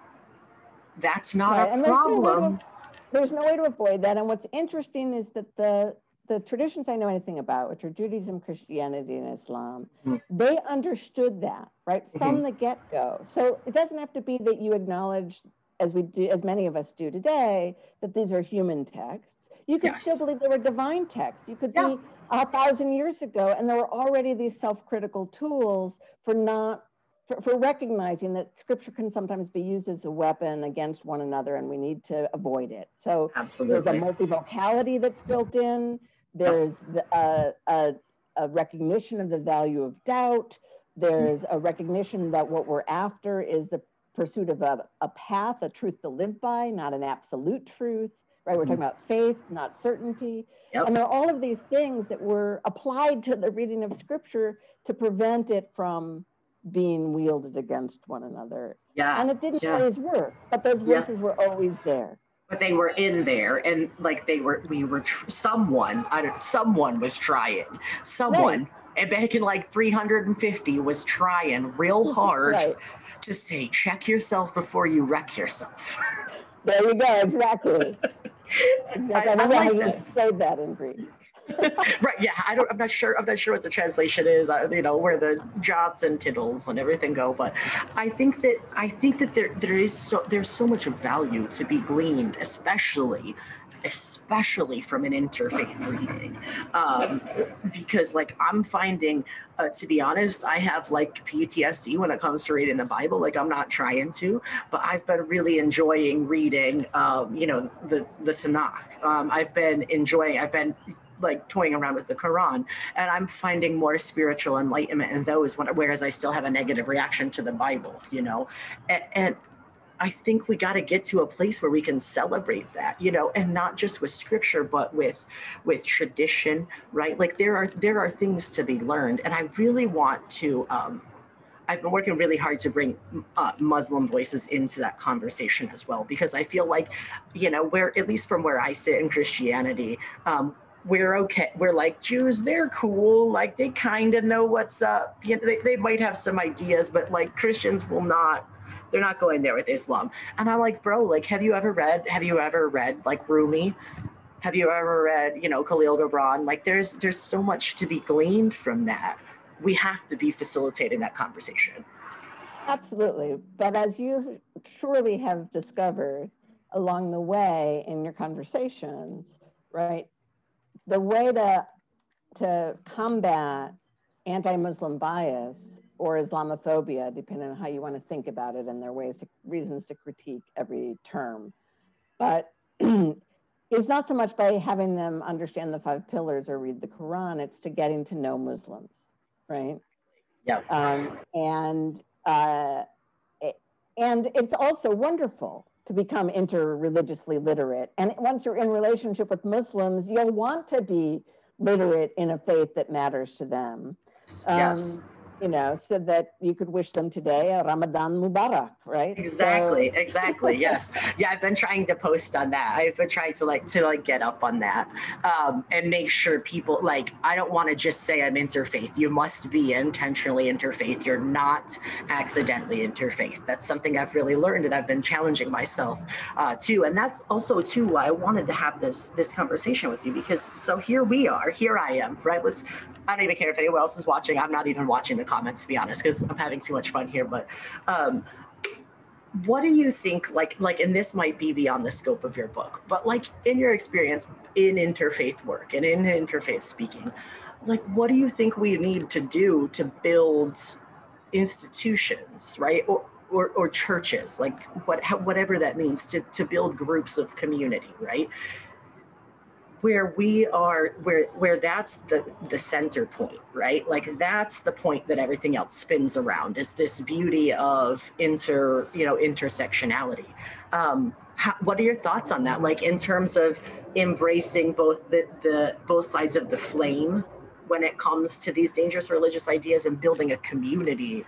That's not right. a and problem. There's no, to, there's no way to avoid that. And what's interesting is that the the traditions I know anything about, which are Judaism, Christianity, and Islam, mm-hmm. they understood that right from mm-hmm. the get-go. So it doesn't have to be that you acknowledge, as we do, as many of us do today, that these are human texts. You could yes. still believe they were divine texts. You could yeah. be a thousand years ago, and there were already these self-critical tools for not for, for recognizing that scripture can sometimes be used as a weapon against one another, and we need to avoid it. So Absolutely. There's a multivocality that's built in. There's the, uh, a, a recognition of the value of doubt. There's a recognition that what we're after is the pursuit of a, a path, a truth to live by, not an absolute truth. Right, we're talking about faith, not certainty. Yep. And there are all of these things that were applied to the reading of scripture to prevent it from being wielded against one another. Yeah. And it didn't yeah. always work, but those voices yeah. were always there. But they were in there, and like they were, we were, tr- someone, I don't, someone was trying, someone. Right. And back in like three hundred fifty was trying real hard right. to say, check yourself before you wreck yourself. There you go, exactly. Exactly. I, I, I like that. Say that in Greek. Right? Yeah, I don't. I'm not sure. I'm not sure what the translation is. I, you know, where the jots and tittles and everything go. But I think that I think that there there is so there's so much value to be gleaned, especially. especially from an interfaith reading. Um, because like I'm finding, uh, to be honest, I have like P T S D when it comes to reading the Bible. Like I'm not trying to, but I've been really enjoying reading, um, you know, the, the Tanakh. Um, I've been enjoying, I've been like toying around with the Quran, and I'm finding more spiritual enlightenment in those, when, whereas I still have a negative reaction to the Bible, you know, and, and I think we got to get to a place where we can celebrate that, you know, and not just with scripture, but with with tradition, right? Like there are there are things to be learned. And I really want to, um, I've been working really hard to bring uh, Muslim voices into that conversation as well, because I feel like, you know, where, at least from where I sit in Christianity, um, we're okay. We're like, Jews, they're cool. Like they kind of know what's up. You know, they, they might have some ideas, but like Christians will not, they're not going there with Islam. And I'm like, bro, like, have you ever read, have you ever read like Rumi? Have you ever read, you know, Khalil Gibran? Like there's, there's so much to be gleaned from that. We have to be facilitating that conversation. Absolutely. But as you surely have discovered along the way in your conversations, right? The way to, to combat anti-Muslim bias or Islamophobia, depending on how you want to think about it, and there are ways to, reasons to critique every term, but it's not so much by having them understand the five pillars or read the Quran, it's to getting to know Muslims, right? Yeah. Um, and, uh, it, and it's also wonderful to become interreligiously literate. And once you're in relationship with Muslims, you'll want to be literate in a faith that matters to them. Yes. Um, you know, so that you could wish them today a Ramadan Mubarak, right? Exactly, so. exactly, yes. Yeah, I've been trying to post on that. I've been trying to like, to like get up on that um, and make sure people, like, I don't wanna just say I'm interfaith. You must be intentionally interfaith. You're not accidentally interfaith. That's something I've really learned and I've been challenging myself uh, too. And that's also too why I wanted to have this, this conversation with you, because so here we are, here I am, right? Let's, I don't even care if anyone else is watching. I'm not even watching the comments, to be honest, because I'm having too much fun here. But um, what do you think, like, like, and this might be beyond the scope of your book, but like in your experience in interfaith work and in interfaith speaking, like, what do you think we need to do to build institutions, right? Or, or, or churches, like what, whatever that means, to, to build groups of community, right? Where we are, where where that's the, the center point, right? Like that's the point that everything else spins around, is this beauty of inter, you know, intersectionality. Um, how, what are your thoughts on that? Like in terms of embracing both the, the both sides of the flame when it comes to these dangerous religious ideas and building a community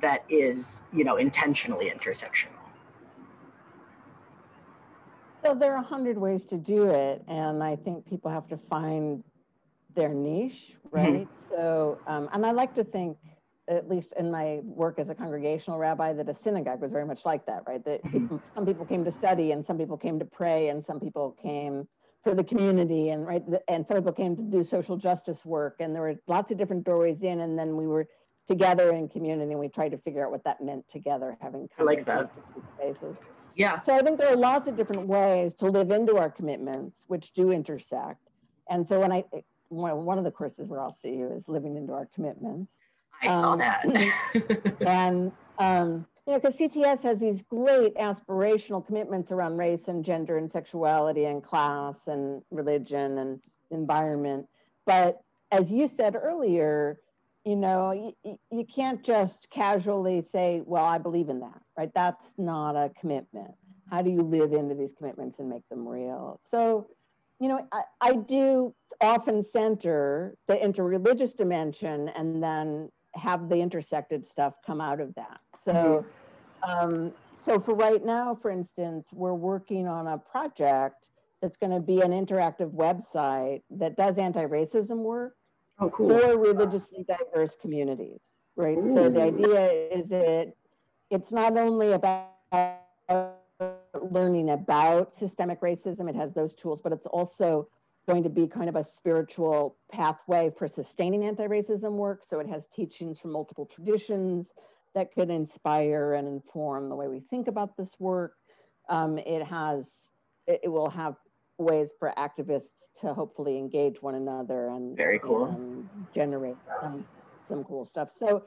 that is, you know, intentionally intersectional. So there are a hundred ways to do it, and I think people have to find their niche, right? Mm-hmm. So, um, and I like to think, at least in my work as a congregational rabbi, that a synagogue was very much like that, right? That people, some people came to study, and some people came to pray, and some people came for the community, and right, and some people came to do social justice work, and there were lots of different doorways in, and then we were together in community, and we tried to figure out what that meant together, having conversations in spaces. Yeah. So I think there are lots of different ways to live into our commitments, which do intersect. And so when I, one of the courses where I'll see you is living into our commitments. I um, saw that. And, um, you know, because C T S has these great aspirational commitments around race and gender and sexuality and class and religion and environment. But as you said earlier, you know, you, you can't just casually say, well, I believe in that, right? That's not a commitment. How do you live into these commitments and make them real? So, you know, I, I do often center the interreligious dimension and then have the intersected stuff come out of that. So, mm-hmm. um, so for right now, for instance, we're working on a project that's going to be an interactive website that does anti-racism work. Oh, cool. For religiously diverse communities, right? Ooh. So the idea is that it's not only about learning about systemic racism, it has those tools, but it's also going to be kind of a spiritual pathway for sustaining anti-racism work. So it has teachings from multiple traditions that could inspire and inform the way we think about this work. Um, it has, it, it will have ways for activists to hopefully engage one another and very cool and generate some, some cool stuff. So,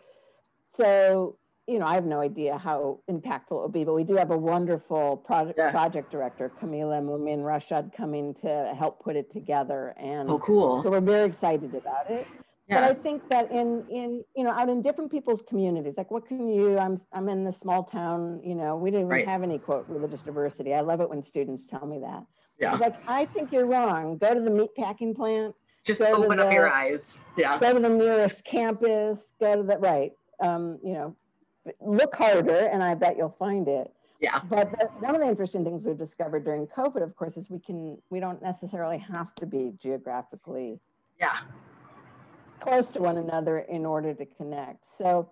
so you know, I have no idea how impactful it will be, but we do have a wonderful project yeah. project director, Camila Mumin Rashad, coming to help put it together. And oh, cool! So we're very excited about it. Yeah. But I think that in, in, you know, out in different people's communities, like what can you, I'm, I'm in this small town, you know, we didn't right. have any quote religious diversity. I love it when students tell me that. Yeah. It's like, I think you're wrong. Go to the meat packing plant. Just open the, up your eyes. Yeah. Go to the nearest campus, go to the, right. Um, you know, look harder and I bet you'll find it. Yeah. But the, one of the interesting things we've discovered during COVID, of course, is we can, we don't necessarily have to be geographically yeah. close to one another in order to connect. So,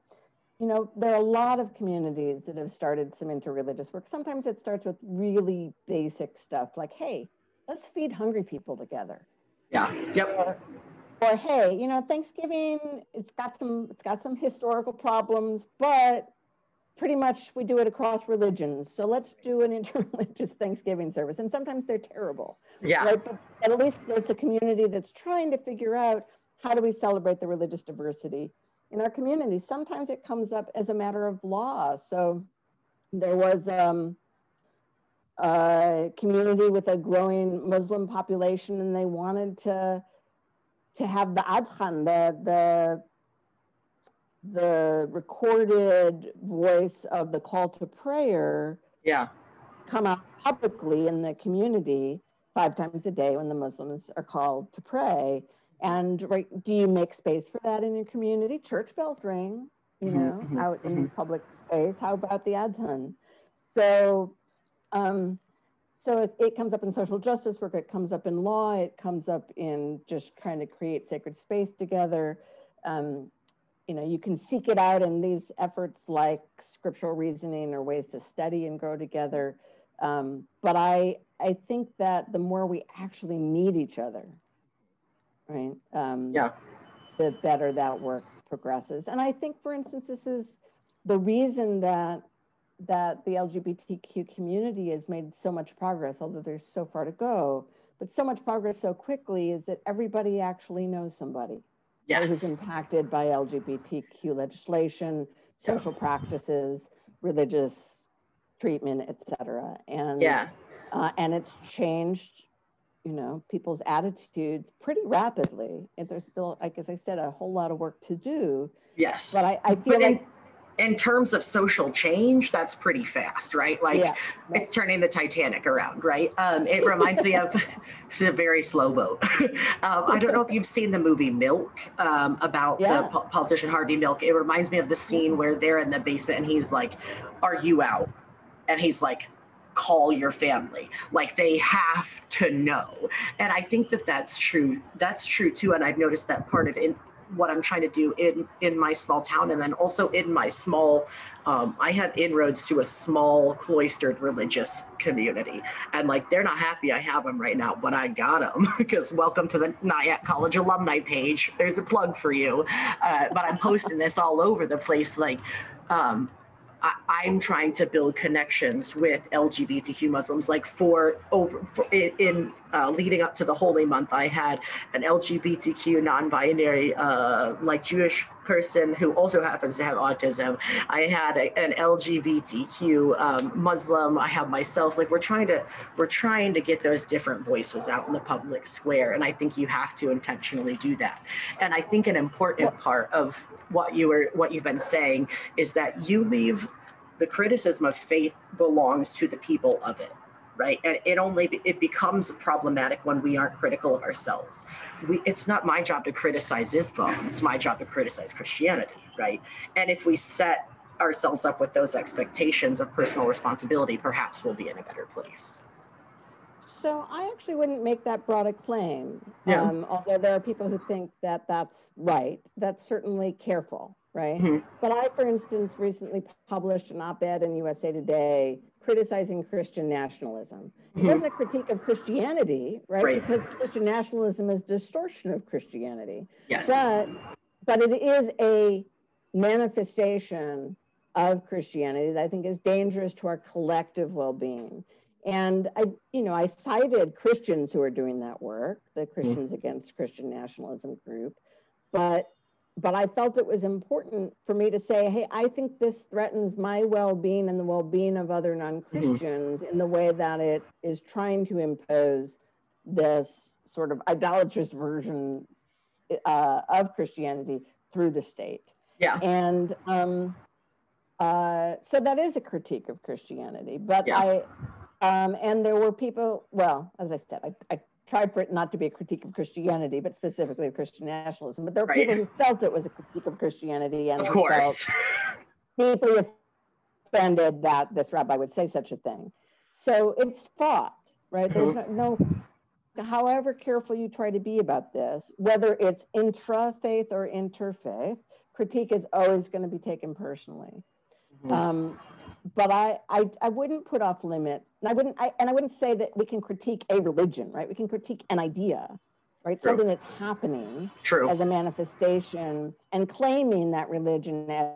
you know, there are a lot of communities that have started some interreligious work. Sometimes it starts with really basic stuff like, hey, let's feed hungry people together. Yeah. Yep. Or, or hey, you know, Thanksgiving, it's got some, it's got some historical problems, but pretty much we do it across religions. So let's do an interreligious Thanksgiving service. And sometimes they're terrible. Yeah. Right? But at least there's a community that's trying to figure out how do we celebrate the religious diversity in our community. Sometimes it comes up as a matter of law. So there was um, a community with a growing Muslim population and they wanted to, to have the adhan, the, the the recorded voice of the call to prayer yeah. come out publicly in the community five times a day when the Muslims are called to pray. And right, do you make space for that in your community? Church bells ring, you know, mm-hmm. out in mm-hmm. public space. How about the adhan? So, um, so it, it comes up in social justice work, it comes up in law, it comes up in just trying to create sacred space together. Um, You know, you can seek it out in these efforts like scriptural reasoning or ways to study and grow together. Um, but I, I think that the more we actually meet each other, right? Um, yeah. The better that work progresses. And I think, for instance, this is the reason that that the L G B T Q community has made so much progress, although there's so far to go, but so much progress so quickly is that everybody actually knows somebody. Yes. Who's impacted by L G B T Q legislation, social yeah. practices, religious treatment, et cetera. And, yeah. uh, and it's changed, you know, people's attitudes pretty rapidly. And there's still, like as I said, a whole lot of work to do. Yes. But I, I feel but in, like- in terms of social change, that's pretty fast, right? Like yeah. it's turning the Titanic around, right? Um, it reminds me of it's a very slow boat. um, I don't know if you've seen the movie Milk um, about yeah. the po- politician Harvey Milk. It reminds me of the scene where they're in the basement and he's like, "Are you out?" And he's like, "Call your family." Like they have to know. And I think that that's true. That's true too. And I've noticed that part of it. What I'm trying to do in, in my small town and then also in my small, um, I have inroads to a small cloistered religious community. And like, they're not happy I have them right now, but I got them because welcome to the Nyack College alumni page. There's a plug for you. Uh, but I'm posting this all over the place. Like, um, I, I'm trying to build connections with L G B T Q Muslims. Like for over for in, in uh, leading up to the Holy Month, I had an L G B T Q non-binary, uh, like Jewish person who also happens to have autism. I had a, an L G B T Q um, Muslim. I have myself. Like we're trying to we're trying to get those different voices out in the public square, and I think you have to intentionally do that. And I think an important part of what you were, what you've been saying is that you leave the criticism of faith belongs to the people of it, right? And it only, it becomes problematic when we aren't critical of ourselves. We, it's not my job to criticize Islam, it's my job to criticize Christianity, right? And if we set ourselves up with those expectations of personal responsibility, perhaps we'll be in a better place. So I actually wouldn't make that broad a claim, yeah. um, although there are people who think that that's right. That's certainly careful, right? Mm-hmm. But I, for instance, recently published an op-ed in U S A Today criticizing Christian nationalism. Mm-hmm. It wasn't a critique of Christianity, right? right? Because Christian nationalism is a distortion of Christianity. Yes. But, but it is a manifestation of Christianity that I think is dangerous to our collective well-being. And I, you know, I cited Christians who are doing that work, the Christians mm-hmm. Against Christian Nationalism group, but but I felt it was important for me to say, hey, I think this threatens my well-being and the well-being of other non-Christians mm-hmm. in the way that it is trying to impose this sort of idolatrous version uh, of Christianity through the state. Yeah. And um, uh, so that is a critique of Christianity. But yeah. I, um, and there were people, well, as I said, I, I tried for it not to be a critique of Christianity, but specifically of Christian nationalism. But there were right. people who felt it was a critique of Christianity. And of course. Felt deeply offended that this rabbi would say such a thing. So it's fought, right? There's no, no, however careful you try to be about this, whether it's intra-faith or interfaith, critique is always going to be taken personally. Mm-hmm. um, but I, I, I wouldn't put off limit, and I wouldn't, I, and I wouldn't say that we can critique a religion, right? We can critique an idea, right? True. Something that's happening True. As a manifestation, and claiming that religion as,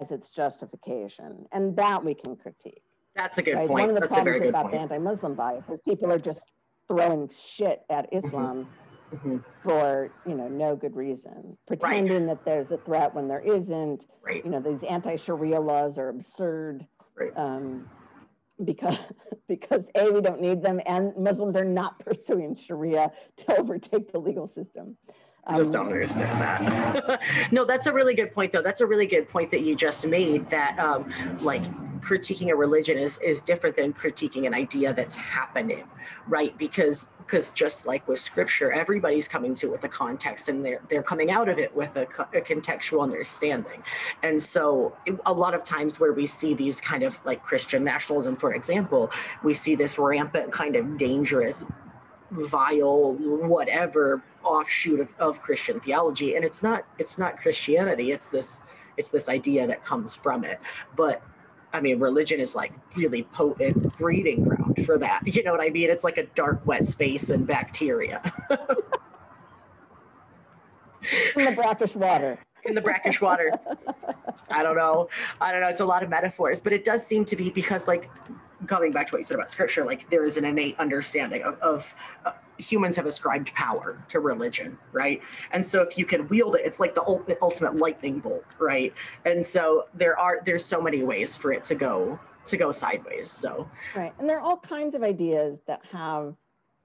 as its justification, and that we can critique. That's a good right? point. One of the That's problems a very good about point. The anti-Muslim bias is people are just throwing shit at Islam mm-hmm. for, you know, no good reason, pretending right. that there's a threat when there isn't. Right. You know, these anti-Sharia laws are absurd right. um, because because A, we don't need them, and Muslims are not pursuing Sharia to overtake the legal system. I just don't understand that. No, that's a really good point, though. That's a really good point that you just made, that um, like critiquing a religion is, is different than critiquing an idea that's happening, right? Because because just like with scripture, everybody's coming to it with a context, and they're, they're coming out of it with a, co a contextual understanding. And so a lot of times where we see these kind of like Christian nationalism, for example, we see this rampant kind of dangerous vile whatever offshoot of, of Christian theology, and it's not it's not Christianity, it's this it's this idea that comes from it. But I mean, religion is like really potent breeding ground for that, you know what I mean? It's like a dark wet space and bacteria in the brackish water in the brackish water I don't know I don't know it's a lot of metaphors, but it does seem to be, because like coming back to what you said about scripture, like there is an innate understanding of, of uh, humans have ascribed power to religion, right? And so if you can wield it, it's like the ultimate, ultimate lightning bolt, right? And so there are there's so many ways for it to go to go sideways. So right, and there are all kinds of ideas that have,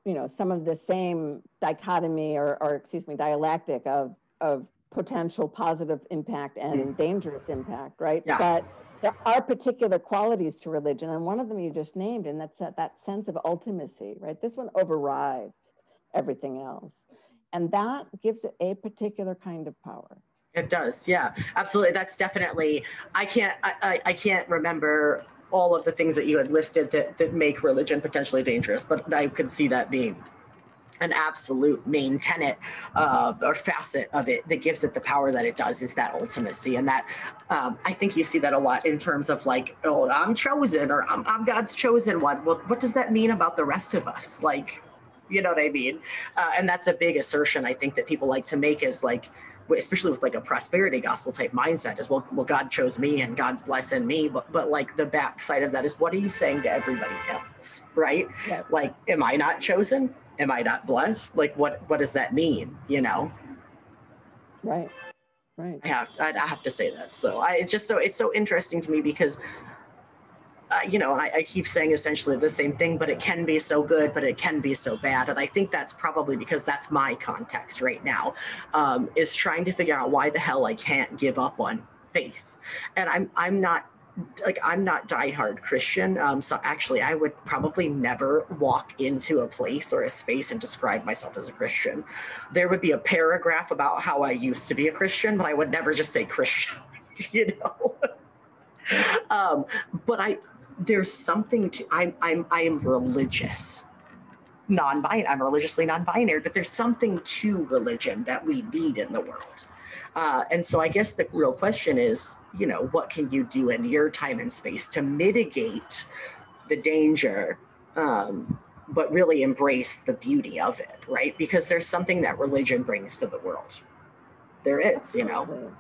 you know, some of the same dichotomy or, or excuse me, dialectic of of potential positive impact and mm. dangerous impact, right? Yeah. But there are particular qualities to religion, and one of them you just named, and that's that, that sense of ultimacy, right? This one overrides everything else, and that gives it a particular kind of power. It does, yeah, absolutely. That's definitely, I can't, I, I, I can't remember all of the things that you had listed that, that make religion potentially dangerous, but I could see that being an absolute main tenet uh, or facet of it that gives it the power that it does, is that ultimacy. And that um, I think you see that a lot in terms of like, oh, I'm chosen, or I'm, I'm God's chosen one. Well, what does that mean about the rest of us? Like, you know what I mean? Uh, and that's a big assertion I think that people like to make, is like, especially with like a prosperity gospel type mindset, is well, well, God chose me and God's blessing me. But, but like the backside of that is, what are you saying to everybody else, right? Yeah. Like, am I not chosen? Am I not blessed? Like, what, what does that mean? You know? Right. Right. I have, I, I have to say that. So I, it's just so, it's so interesting to me because, uh, you know, and I, I keep saying essentially the same thing, but it can be so good, but it can be so bad. And I think that's probably because that's my context right now, um, is trying to figure out why the hell I can't give up on faith. And I'm, I'm not, like I'm not diehard Christian, um, so actually I would probably never walk into a place or a space and describe myself as a Christian. There would be a paragraph about how I used to be a Christian, but I would never just say Christian, you know. um, but I, there's something to I'm I'm I'm religious, non-binary. I'm religiously non-binary, but there's something to religion that we need in the world. Uh, and so I guess the real question is, you know, what can you do in your time and space to mitigate the danger, um, but really embrace the beauty of it, right? Because there's something that religion brings to the world. There is, you know.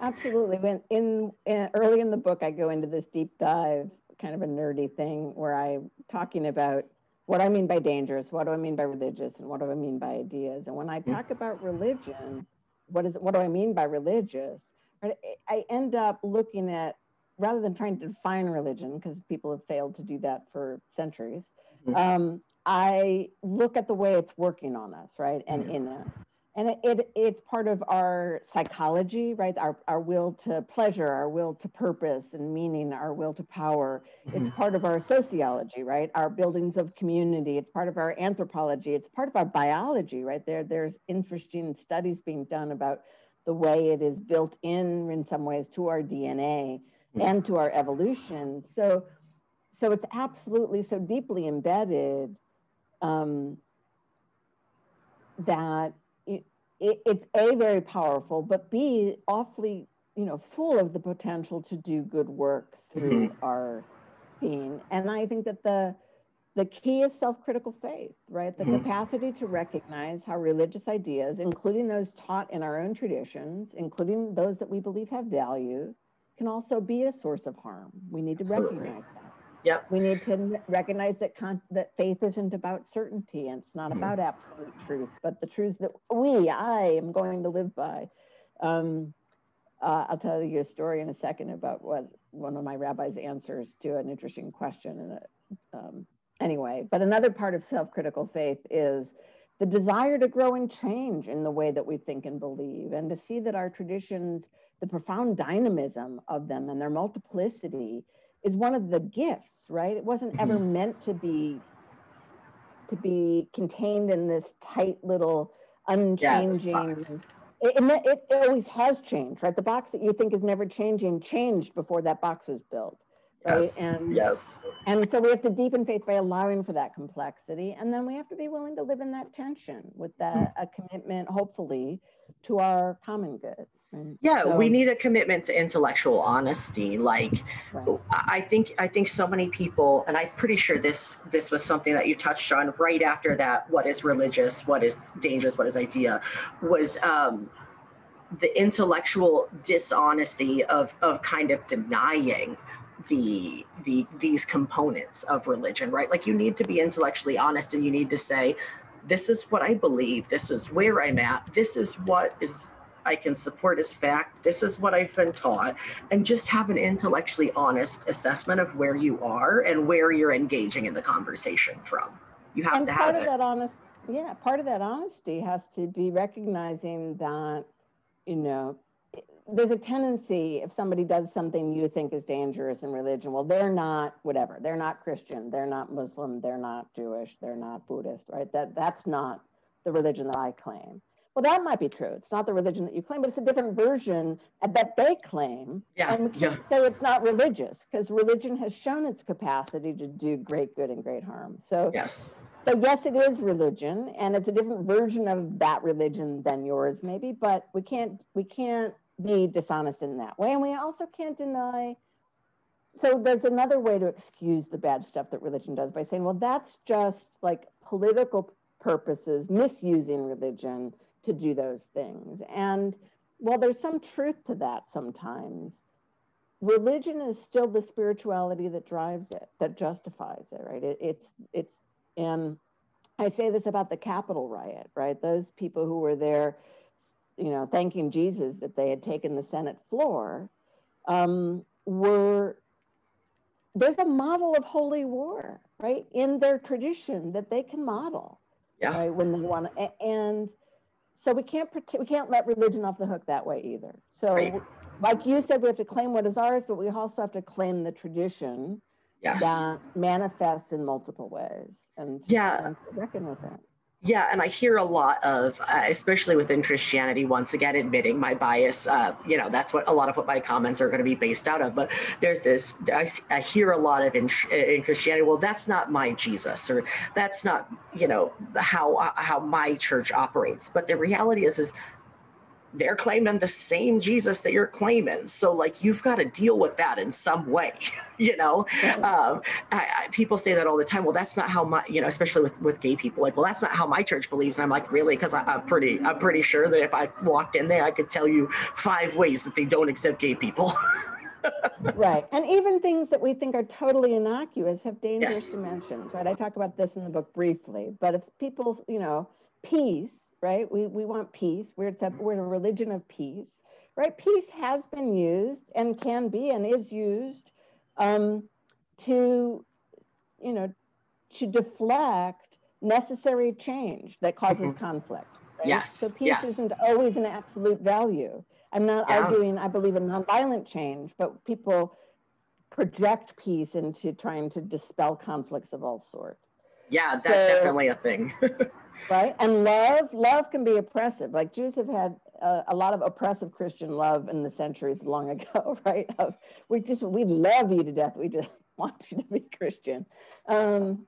Absolutely. When in, in early in the book, I go into this deep dive, kind of a nerdy thing, where I'm talking about what I mean by dangerous, what do I mean by religious, and what do I mean by ideas. And when I talk about religion, What is what do I mean by religious? I end up looking at, rather than trying to define religion, because people have failed to do that for centuries, mm-hmm. um, I look at the way it's working on us, right, and yeah. in us. And it, it it's part of our psychology, right? Our, our will to pleasure, our will to purpose and meaning, our will to power. It's part of our sociology, right? Our buildings of community. It's part of our anthropology. It's part of our biology, right? There, there's interesting studies being done about the way it is built in, in some ways, to our D N A and to our evolution. So, so it's absolutely so deeply embedded um, that It, it's A, very powerful, but B, awfully, you know, full of the potential to do good work through mm-hmm. our being. And I think that the the key is self-critical faith, right? The mm-hmm. capacity to recognize how religious ideas, including those taught in our own traditions, including those that we believe have value, can also be a source of harm. We need to Absolutely. recognize that. Yep. We need to recognize that con- that faith isn't about certainty, and it's not mm-hmm. about absolute truth, but the truths that we, I am going to live by. Um, uh, I'll tell you a story in a second about what one of my rabbis' answers to an interesting question. And um, anyway, but another part of self-critical faith is the desire to grow and change in the way that we think and believe, and to see that our traditions, the profound dynamism of them and their multiplicity, is one of the gifts, right? It wasn't ever mm-hmm. meant to be to be contained in this tight little unchanging. Yeah, this box. It, it, it always has changed, right? The box that you think is never changing changed before that box was built, right? Yes. And, yes. And so we have to deepen faith by allowing for that complexity, and then we have to be willing to live in that tension with that mm-hmm. a commitment, hopefully, to our common good. And yeah, so, we need a commitment to intellectual honesty. Like, right. I think I think so many people, and I'm pretty sure this this was something that you touched on right after that. What is religious? What is dangerous? What is idea? Was um, the intellectual dishonesty of of kind of denying the the these components of religion, right? Like, you need to be intellectually honest, and you need to say, this is what I believe. This is where I'm at. This is what is. I can support as fact. This is what I've been taught, and just have an intellectually honest assessment of where you are and where you're engaging in the conversation from. You have and to have part of it. that honest, yeah, part of that honesty has to be recognizing that, you know, there's a tendency, if somebody does something you think is dangerous in religion, well, they're not whatever. They're not Christian. They're not Muslim. They're not Jewish. They're not Buddhist. Right? That that's not the religion that I claim. Well, that might be true. It's not the religion that you claim, but it's a different version that they claim. Yeah, and we can't yeah. say it's not religious, because religion has shown its capacity to do great good and great harm. So yes, so yes, it is religion, and it's a different version of that religion than yours, maybe. But we can't we can't be dishonest in that way, and we also can't deny. So there's another way to excuse the bad stuff that religion does by saying, well, that's just like political purposes, misusing religion to do those things. And while there's some truth to that sometimes, religion is still the spirituality that drives it, that justifies it, right? It, it's, it's, and I say this about the Capitol riot, right? Those people who were there, you know, thanking Jesus that they had taken the Senate floor, um, were, there's a model of holy war, right? In their tradition that they can model, yeah. right? When they want to, and, So we can't we can't let religion off the hook that way either. So right. like you said, we have to claim what is ours, but we also have to claim the tradition yes. that manifests in multiple ways and yeah. reckon with it. Yeah, and I hear a lot of, uh, especially within Christianity, once again, admitting my bias, uh, you know, that's what a lot of what my comments are going to be based out of. But there's this, I, I hear a lot of in, in Christianity, well, that's not my Jesus, or that's not, you know, how uh, how my church operates. But the reality is, is they're claiming the same Jesus that you're claiming. So like, you've got to deal with that in some way, you know, um, I, I, people say that all the time. Well, that's not how my, you know, especially with, with gay people, like, well, that's not how my church believes. And I'm like, really? Cause I, I'm pretty, I'm pretty sure that if I walked in there, I could tell you five ways that they don't accept gay people. Right. And even things that we think are totally innocuous have dangerous yes. dimensions, right? I talk about this in the book briefly, but if people, you know, peace, right? We we want peace. We're a, we're a religion of peace, right? Peace has been used and can be and is used um, to, you know, to deflect necessary change that causes mm-hmm. conflict. right? Yes. So peace yes. isn't always an absolute value. I'm not yeah. arguing, I believe in nonviolent change, but people project peace into trying to dispel conflicts of all sorts. Yeah, that's so, definitely a thing. Right? And love, love can be oppressive. Like Jews have had uh, a lot of oppressive Christian love in the centuries long ago, right? Of, we just, we love you to death. We just want you to be Christian. Um,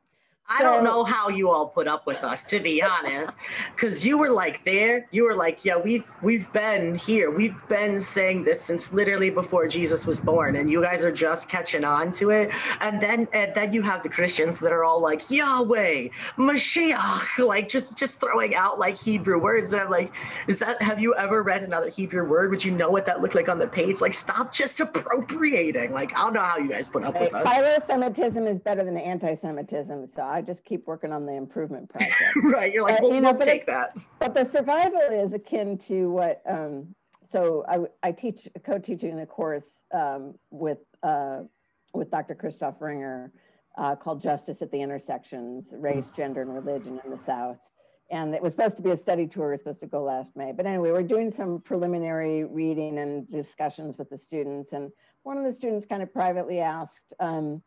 I so, don't know how you all put up with us, to be honest, because you were like there, you were like, yeah, we've we've been here. We've been saying this since literally before Jesus was born, and you guys are just catching on to it. And then and then you have the Christians that are all like, Yahweh, Mashiach, like just, just throwing out like Hebrew words. And I'm like, is that, have you ever read another Hebrew word? Would you know what that looked like on the page? Like, stop just appropriating. Like, I don't know how you guys put up right. with us. Philo-Semitism is better than anti-Semitism, so I just keep working on the improvement project. Right, you're like, we'll, uh, you know, we'll take it, that. But the survival is akin to what, um, so I, I teach, co-teaching a course um, with, uh, with Doctor Christoph Ringer uh, called Justice at the Intersections, Race, Gender, and Religion in the South. And it was supposed to be a study tour, it was supposed to go last May. But anyway, we're doing some preliminary reading and discussions with the students. And one of the students kind of privately asked, um,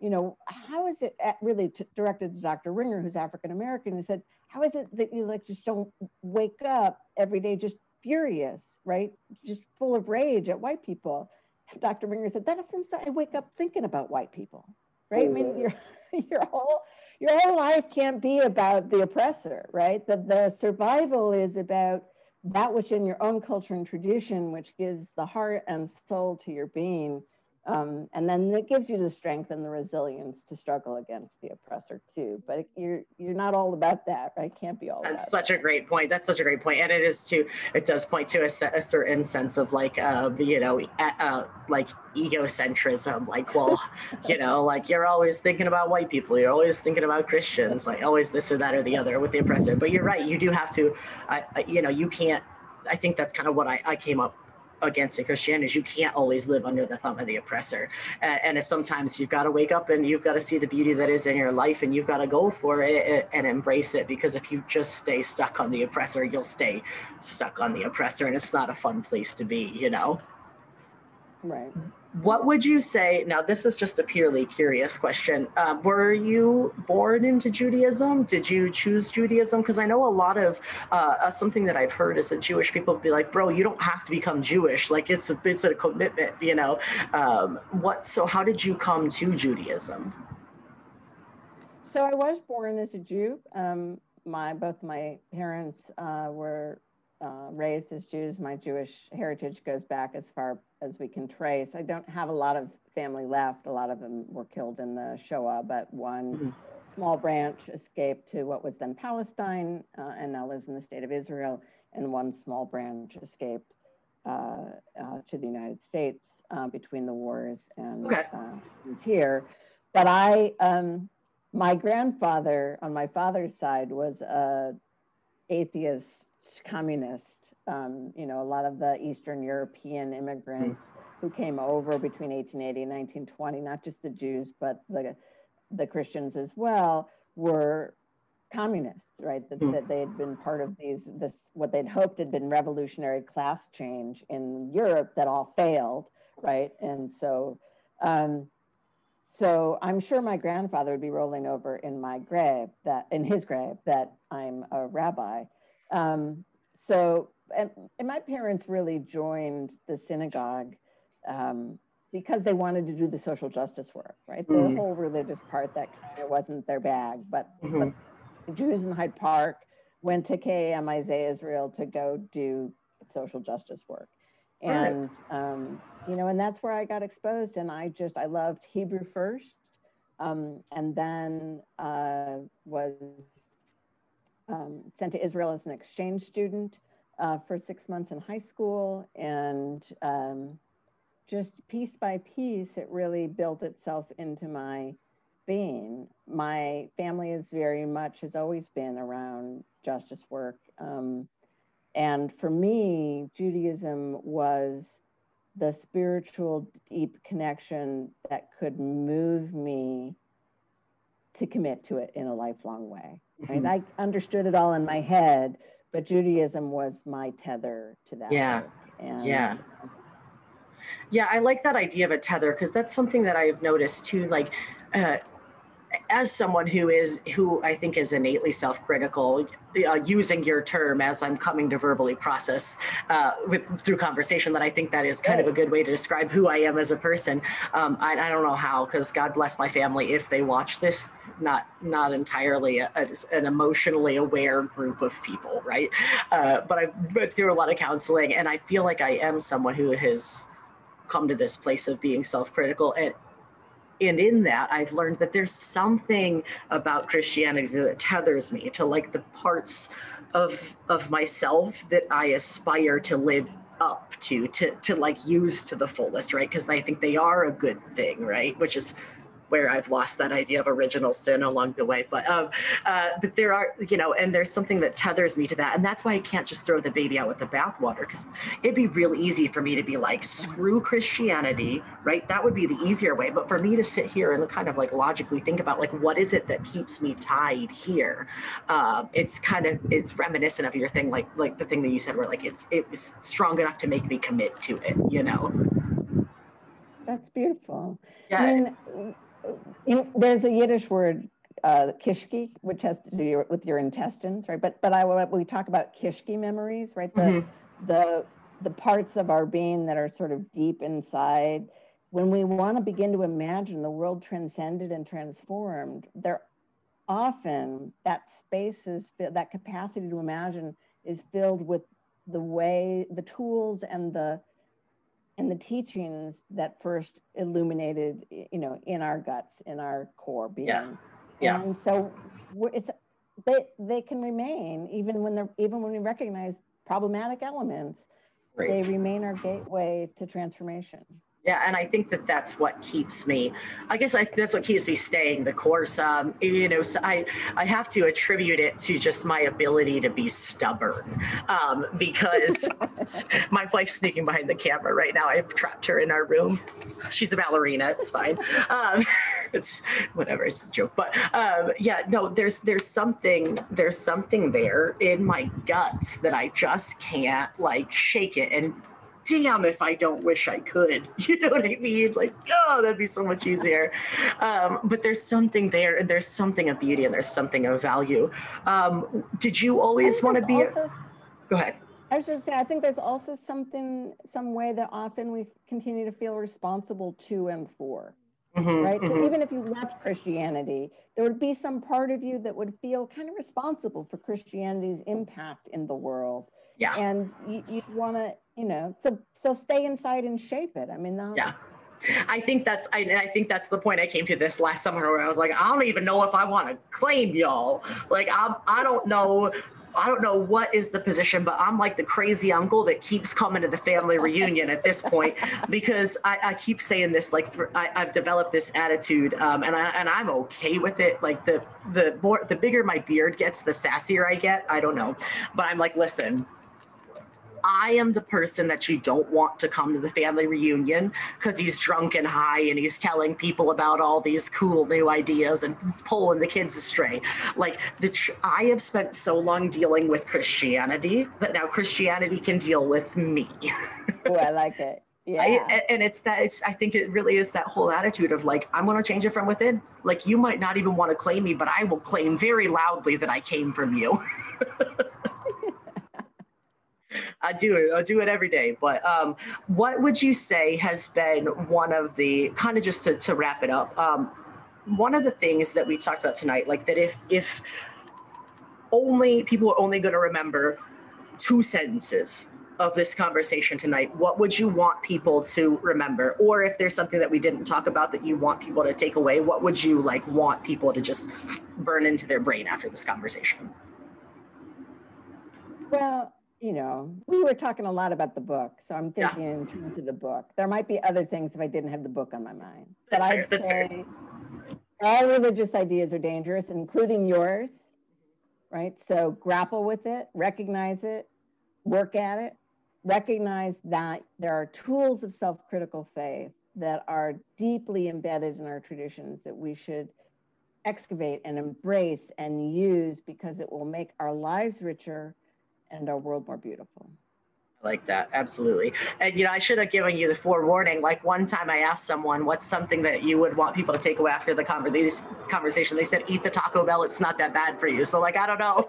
you know, how is it at really t- directed to Doctor Ringer, who's African-American, who said, how is it that you like just don't wake up every day just furious, right? Just full of rage at white people. And Doctor Ringer said, that assumes that I wake up thinking about white people, right? Mm-hmm. I mean, your, your, whole, your whole life can't be about the oppressor, right? The, the survival is about that which in your own culture and tradition, which gives the heart and soul to your being. Um, and then it gives you the strength and the resilience to struggle against the oppressor too. But you're you're not all about that, right? Can't be all about that. That's such a great point. That's such a great point. And it is too, it does point to a, a certain sense of like, uh, you know, uh, like egocentrism, like, well, you know, like you're always thinking about white people. You're always thinking about Christians, like always this or that or the other with the oppressor. But you're right. You do have to, uh, you know, you can't, I think that's kind of what I, I came up against in Christianity is you can't always live under the thumb of the oppressor. And, and it's sometimes you've got to wake up and you've got to see the beauty that is in your life and you've got to go for it and embrace it, because if you just stay stuck on the oppressor, you'll stay stuck on the oppressor and it's not a fun place to be, you know? Right. What would you say, now this is just a purely curious question, uh, were you born into Judaism? Did you choose Judaism? Because I know a lot of, uh, something that I've heard is that Jewish people be like, bro, you don't have to become Jewish, like it's a, it's a commitment, you know? Um, what? So how did you come to Judaism? So I was born as a Jew. Um, my both my parents uh, were Uh, raised as Jews. My Jewish heritage goes back as far as we can trace. I don't have a lot of family left. A lot of them were killed in the Shoah, but one small branch escaped to what was then Palestine uh, and now lives in the state of Israel, and one small branch escaped uh, uh, to the United States uh, between the wars and okay. uh, is here. But I, um, my grandfather on my father's side was an atheist communist, um, you know, a lot of the Eastern European immigrants mm. who came over between eighteen eighty and nineteen twenty, not just the Jews, but the the Christians as well, were communists, right? That, mm. that they had been part of these, this what they'd hoped had been revolutionary class change in Europe that all failed, right? And so, um, so I'm sure my grandfather would be rolling over in my grave, that in his grave, that I'm a rabbi. Um, so, and, and my parents really joined the synagogue um, because they wanted to do the social justice work, right? Mm-hmm. The whole religious part, that kind of wasn't their bag, but, mm-hmm. but Jews in Hyde Park went to K A M I Z Israel to go do social justice work. And, right. um, you know, and that's where I got exposed, and I just, I loved Hebrew first, um, and then uh, was... Um, sent to Israel as an exchange student uh, for six months in high school, and um, just piece by piece, it really built itself into my being. My family is very much, has always been around justice work. Um, and for me, Judaism was the spiritual deep connection that could move me to commit to it in a lifelong way. Right? I understood it all in my head, but Judaism was my tether to that. Yeah, and, yeah. You know. Yeah, I like that idea of a tether, because that's something that I have noticed too, like, uh, as someone who is, who I think is innately self-critical, uh, using your term as I'm coming to verbally process uh, with through conversation, that I think that is kind of a good way to describe who I am as a person. Um, I, I don't know how, because God bless my family if they watch this, not not entirely a, a, an emotionally aware group of people, right? Uh, but I've been through a lot of counseling, and I feel like I am someone who has come to this place of being self-critical. And And in that, I've learned that there's something about Christianity that tethers me to, like, the parts of of myself that I aspire to live up to, to, to like use to the fullest, right? Because I think they are a good thing, right? Which is where I've lost that idea of original sin along the way. But um, uh, but there are, you know, and there's something that tethers me to that. And that's why I can't just throw the baby out with the bathwater, because it'd be real easy for me to be like, screw Christianity, right? That would be the easier way. But for me to sit here and kind of like logically think about, like, what is it that keeps me tied here? Um, it's kind of, it's reminiscent of your thing, like like the thing that you said, where like, it's it was strong enough to make me commit to it, you know? That's beautiful. Yeah. I mean, there's a Yiddish word, uh, kishki, which has to do with your intestines, right? But but I we talk about kishki memories, right? The mm-hmm. the the parts of our being that are sort of deep inside. When we want to begin to imagine the world transcended and transformed, there often that space is that capacity to imagine is filled with the way the tools and the. and the teachings that first illuminated, you know, in our guts, in our core being. Yeah. Yeah. And so we're, it's, they, they can remain, even when they're, even when we recognize problematic elements, right. They remain our gateway to transformation. Yeah, and I think that that's what keeps me, I guess I, that's what keeps me staying the course. Um, you know, so I, I have to attribute it to just my ability to be stubborn, um, because my wife's sneaking behind the camera right now. I've trapped her in our room. She's a ballerina. It's fine. Um, it's whatever. It's a joke. But um, yeah, no, there's there's something there's something there in my guts that I just can't like shake it. And damn, if I don't wish I could, you know what I mean? Like, oh, that'd be so much easier. Um, but there's something there, and there's something of beauty, and there's something of value. Um, did you always want to be? Also, a... Go ahead. I was just saying, I think there's also something, some way that often we continue to feel responsible to and for, mm-hmm, right? Mm-hmm. So even if you left Christianity, there would be some part of you that would feel kind of responsible for Christianity's impact in the world. Yeah. And you, you'd want to, you know, so so stay inside and shape it. I mean, that's... yeah, I think that's I, I think that's the point I came to this last summer, where I was like, I don't even know if I want to claim y'all. Like, I'm, I don't know. I don't know what is the position, but I'm like the crazy uncle that keeps coming to the family reunion at this point, because I, I keep saying this, like, for, I, I've developed this attitude, um, and, I, and I'm okay with it. Like, the, the more, the bigger my beard gets, the sassier I get. I don't know. But I'm like, listen, I am the person that you don't want to come to the family reunion because he's drunk and high and he's telling people about all these cool new ideas and he's pulling the kids astray. Like, the tr- I have spent so long dealing with Christianity that now Christianity can deal with me. Oh, I like it. Yeah. I, and it's that it's, I think it really is that whole attitude of like, I'm going to change it from within. Like, you might not even want to claim me, but I will claim very loudly that I came from you. I do it. I do it every day. But um, what would you say has been one of the kind of just to, to wrap it up? Um, one of the things that we talked about tonight, like that if if only people are only going to remember two sentences of this conversation tonight, what would you want people to remember? Or if there's something that we didn't talk about that you want people to take away, what would you like want people to just burn into their brain after this conversation? Well, you know, we were talking a lot about the book, so I'm thinking yeah. in terms of the book. There might be other things if I didn't have the book on my mind. That's but fair, I'd that's say fair. All religious ideas are dangerous, including yours, right? So grapple with it, recognize it, work at it, recognize that there are tools of self-critical faith that are deeply embedded in our traditions that we should excavate and embrace and use because it will make our lives richer and our world more beautiful. I like that. Absolutely. And, you know, I should have given you the forewarning. Like one time I asked someone, what's something that you would want people to take away after the conversation? They said, eat the Taco Bell. It's not that bad for you. So like, I don't know.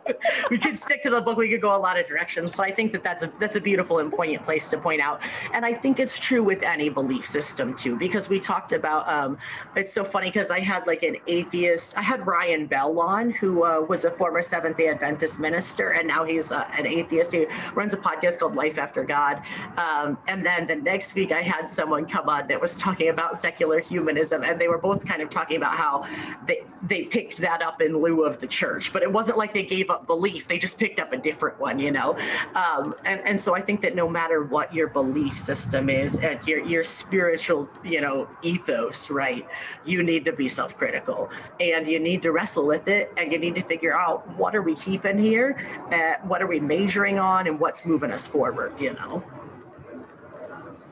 We could stick to the book. We could go a lot of directions. But I think that that's a, that's a beautiful and poignant place to point out. And I think it's true with any belief system, too, because we talked about um, it's so funny because I had like an atheist. I had Ryan Bell on, who uh, was a former Seventh-day Adventist minister. And now he's uh, an atheist. He runs a podcast called Life After God. Um, and then the next week I had someone come on that was talking about secular humanism, and they were both kind of talking about how they, they picked that up in lieu of the church, but it wasn't like they gave up belief. They just picked up a different one, you know? Um, and, and so I think that no matter what your belief system is and your, your spiritual, you know, ethos, right? You need to be self-critical and you need to wrestle with it. And you need to figure out, what are we keeping here? Uh, what are we majoring on, and what's moving us forward? You know.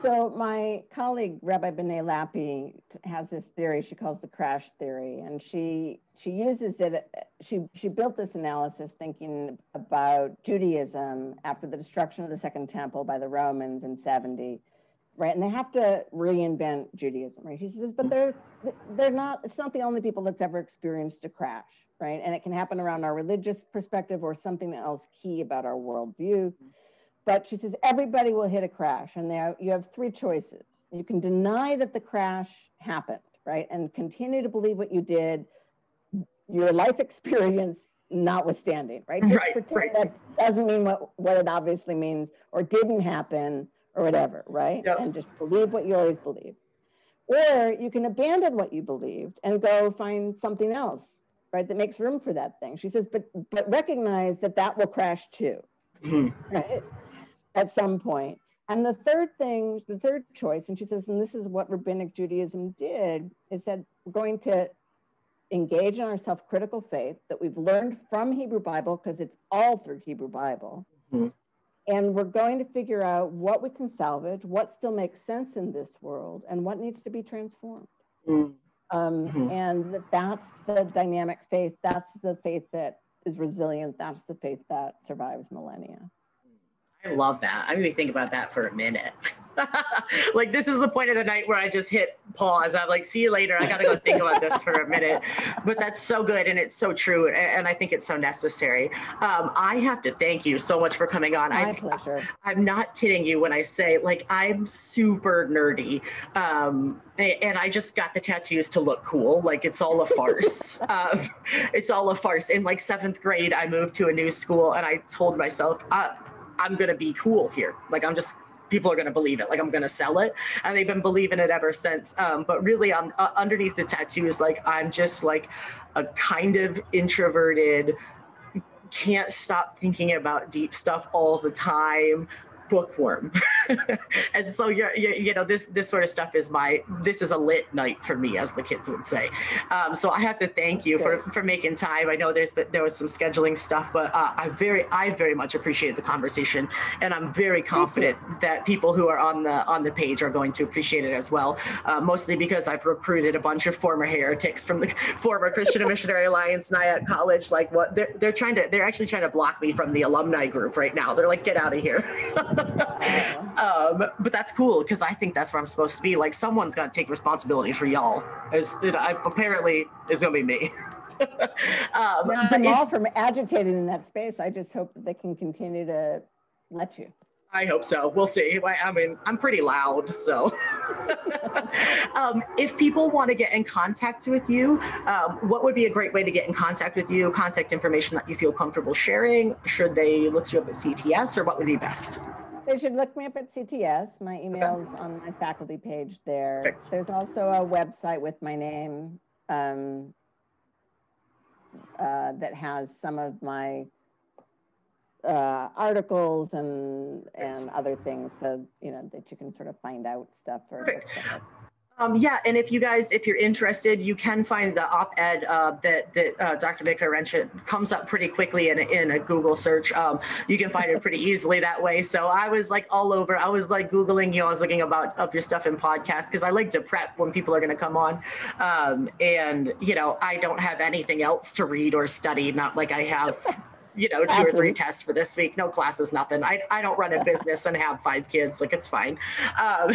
So my colleague, Rabbi B'nai Lappi, has this theory she calls the crash theory, and she she uses it. She she built this analysis thinking about Judaism after the destruction of the Second Temple by the Romans in seventy, right? And they have to reinvent Judaism, right? She says, but they're they're not. It's not the only people that's ever experienced a crash, right? And it can happen around our religious perspective or something else key about our worldview. But she says, everybody will hit a crash. And there you have three choices. You can deny that the crash happened, right? And continue to believe what you did, your life experience notwithstanding, right? Just right, pretend right. That doesn't mean what, what it obviously means, or didn't happen, or whatever, right? Yep. And just believe what you always believe. Or you can abandon what you believed and go find something else, right? That makes room for that thing. She says, but, but recognize that that will crash too, right? At some point. And the third thing, the third choice, and she says, and this is what rabbinic Judaism did, is that we're going to engage in our self-critical faith that we've learned from Hebrew Bible, because it's all through Hebrew Bible. Mm-hmm. And we're going to figure out what we can salvage, what still makes sense in this world, and what needs to be transformed. Mm-hmm. Um, and that's the dynamic faith. That's the faith that is resilient. That's the faith that survives millennia. I love that. I'm going to think about that for a minute. Like, this is the point of the night where I just hit pause. I'm like, see you later. I got to go think about this for a minute. But that's so good. And it's so true. And I think it's so necessary. Um, I have to thank you so much for coming on. My I, pleasure. I'm not kidding you when I say, like, I'm super nerdy. Um, and I just got the tattoos to look cool. Like, it's all a farce. um, it's all a farce. In like seventh grade, I moved to a new school and I told myself, uh, I'm going to be cool here. Like, I'm just, people are going to believe it. Like, I'm going to sell it. And they've been believing it ever since. Um, but really, I'm uh, underneath the tattoos. Like, I'm just like a kind of introverted, can't stop thinking about deep stuff all the time, bookworm. And so, you're, you're, you know, this this sort of stuff is my, this is a lit night for me, as the kids would say. Um, so I have to thank you for, for making time. I know there's but there was some scheduling stuff, but uh, I very I very much appreciate the conversation, and I'm very confident that people who are on the on the page are going to appreciate it as well. Uh, mostly because I've recruited a bunch of former heretics from the former Christian Missionary Alliance, Nyack College. Like, what they're they're trying to they're actually trying to block me from the alumni group right now. They're like, get out of here. um, but that's cool, because I think that's where I'm supposed to be. Like, someone's got to take responsibility for y'all. As you know, I, apparently, it's gonna be me. um, no, but all from agitating in that space. I just hope that they can continue to let you. I hope so. We'll see. I mean, I'm pretty loud, so. um, if people want to get in contact with you, um, what would be a great way to get in contact with you? Contact information that you feel comfortable sharing. Should they look you up at C T S, or what would be best? They should look me up at C T S. My email's okay. On my faculty page there. Perfect. There's also a website with my name um, uh, that has some of my uh articles and and other things, so you know that you can sort of find out stuff or stuff. Um, yeah, and if you guys, if you're interested, you can find the op-ed uh, that, that uh, Doctor Mikva mentioned. Comes up pretty quickly in a, in a Google search. Um, you can find it pretty easily that way. So I was like all over. I was like Googling you. I was looking about up your stuff in podcasts, because I like to prep when people are going to come on. Um, and, you know, I don't have anything else to read or study, not like I have you know, two Absolutely. or three tests for this week, no classes, nothing. I, I don't run a business and have five kids. Like, it's fine. Um,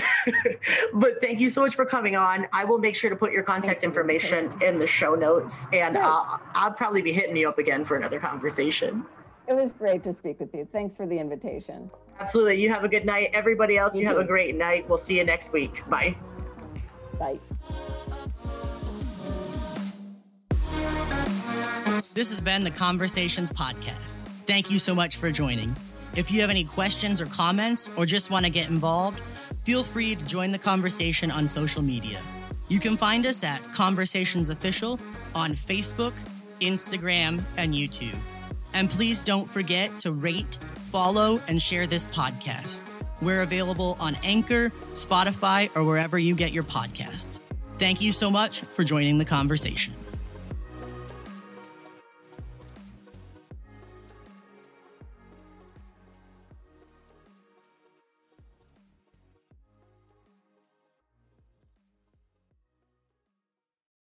but thank you so much for coming on. I will make sure to put your contact information in the show notes, and uh, I'll probably be hitting you up again for another conversation. It was great to speak with you. Thanks for the invitation. Absolutely. You have a good night. Everybody else, you have a great night. We'll see you next week. Bye. Bye. This has been the Conversations Podcast. Thank you so much for joining. If you have any questions or comments, or just want to get involved, feel free to join the conversation on social media. You can find us at Conversations Official on Facebook, Instagram, and YouTube. And please don't forget to rate, follow, and share this podcast. We're available on Anchor, Spotify, or wherever you get your podcasts. Thank you so much for joining the conversation.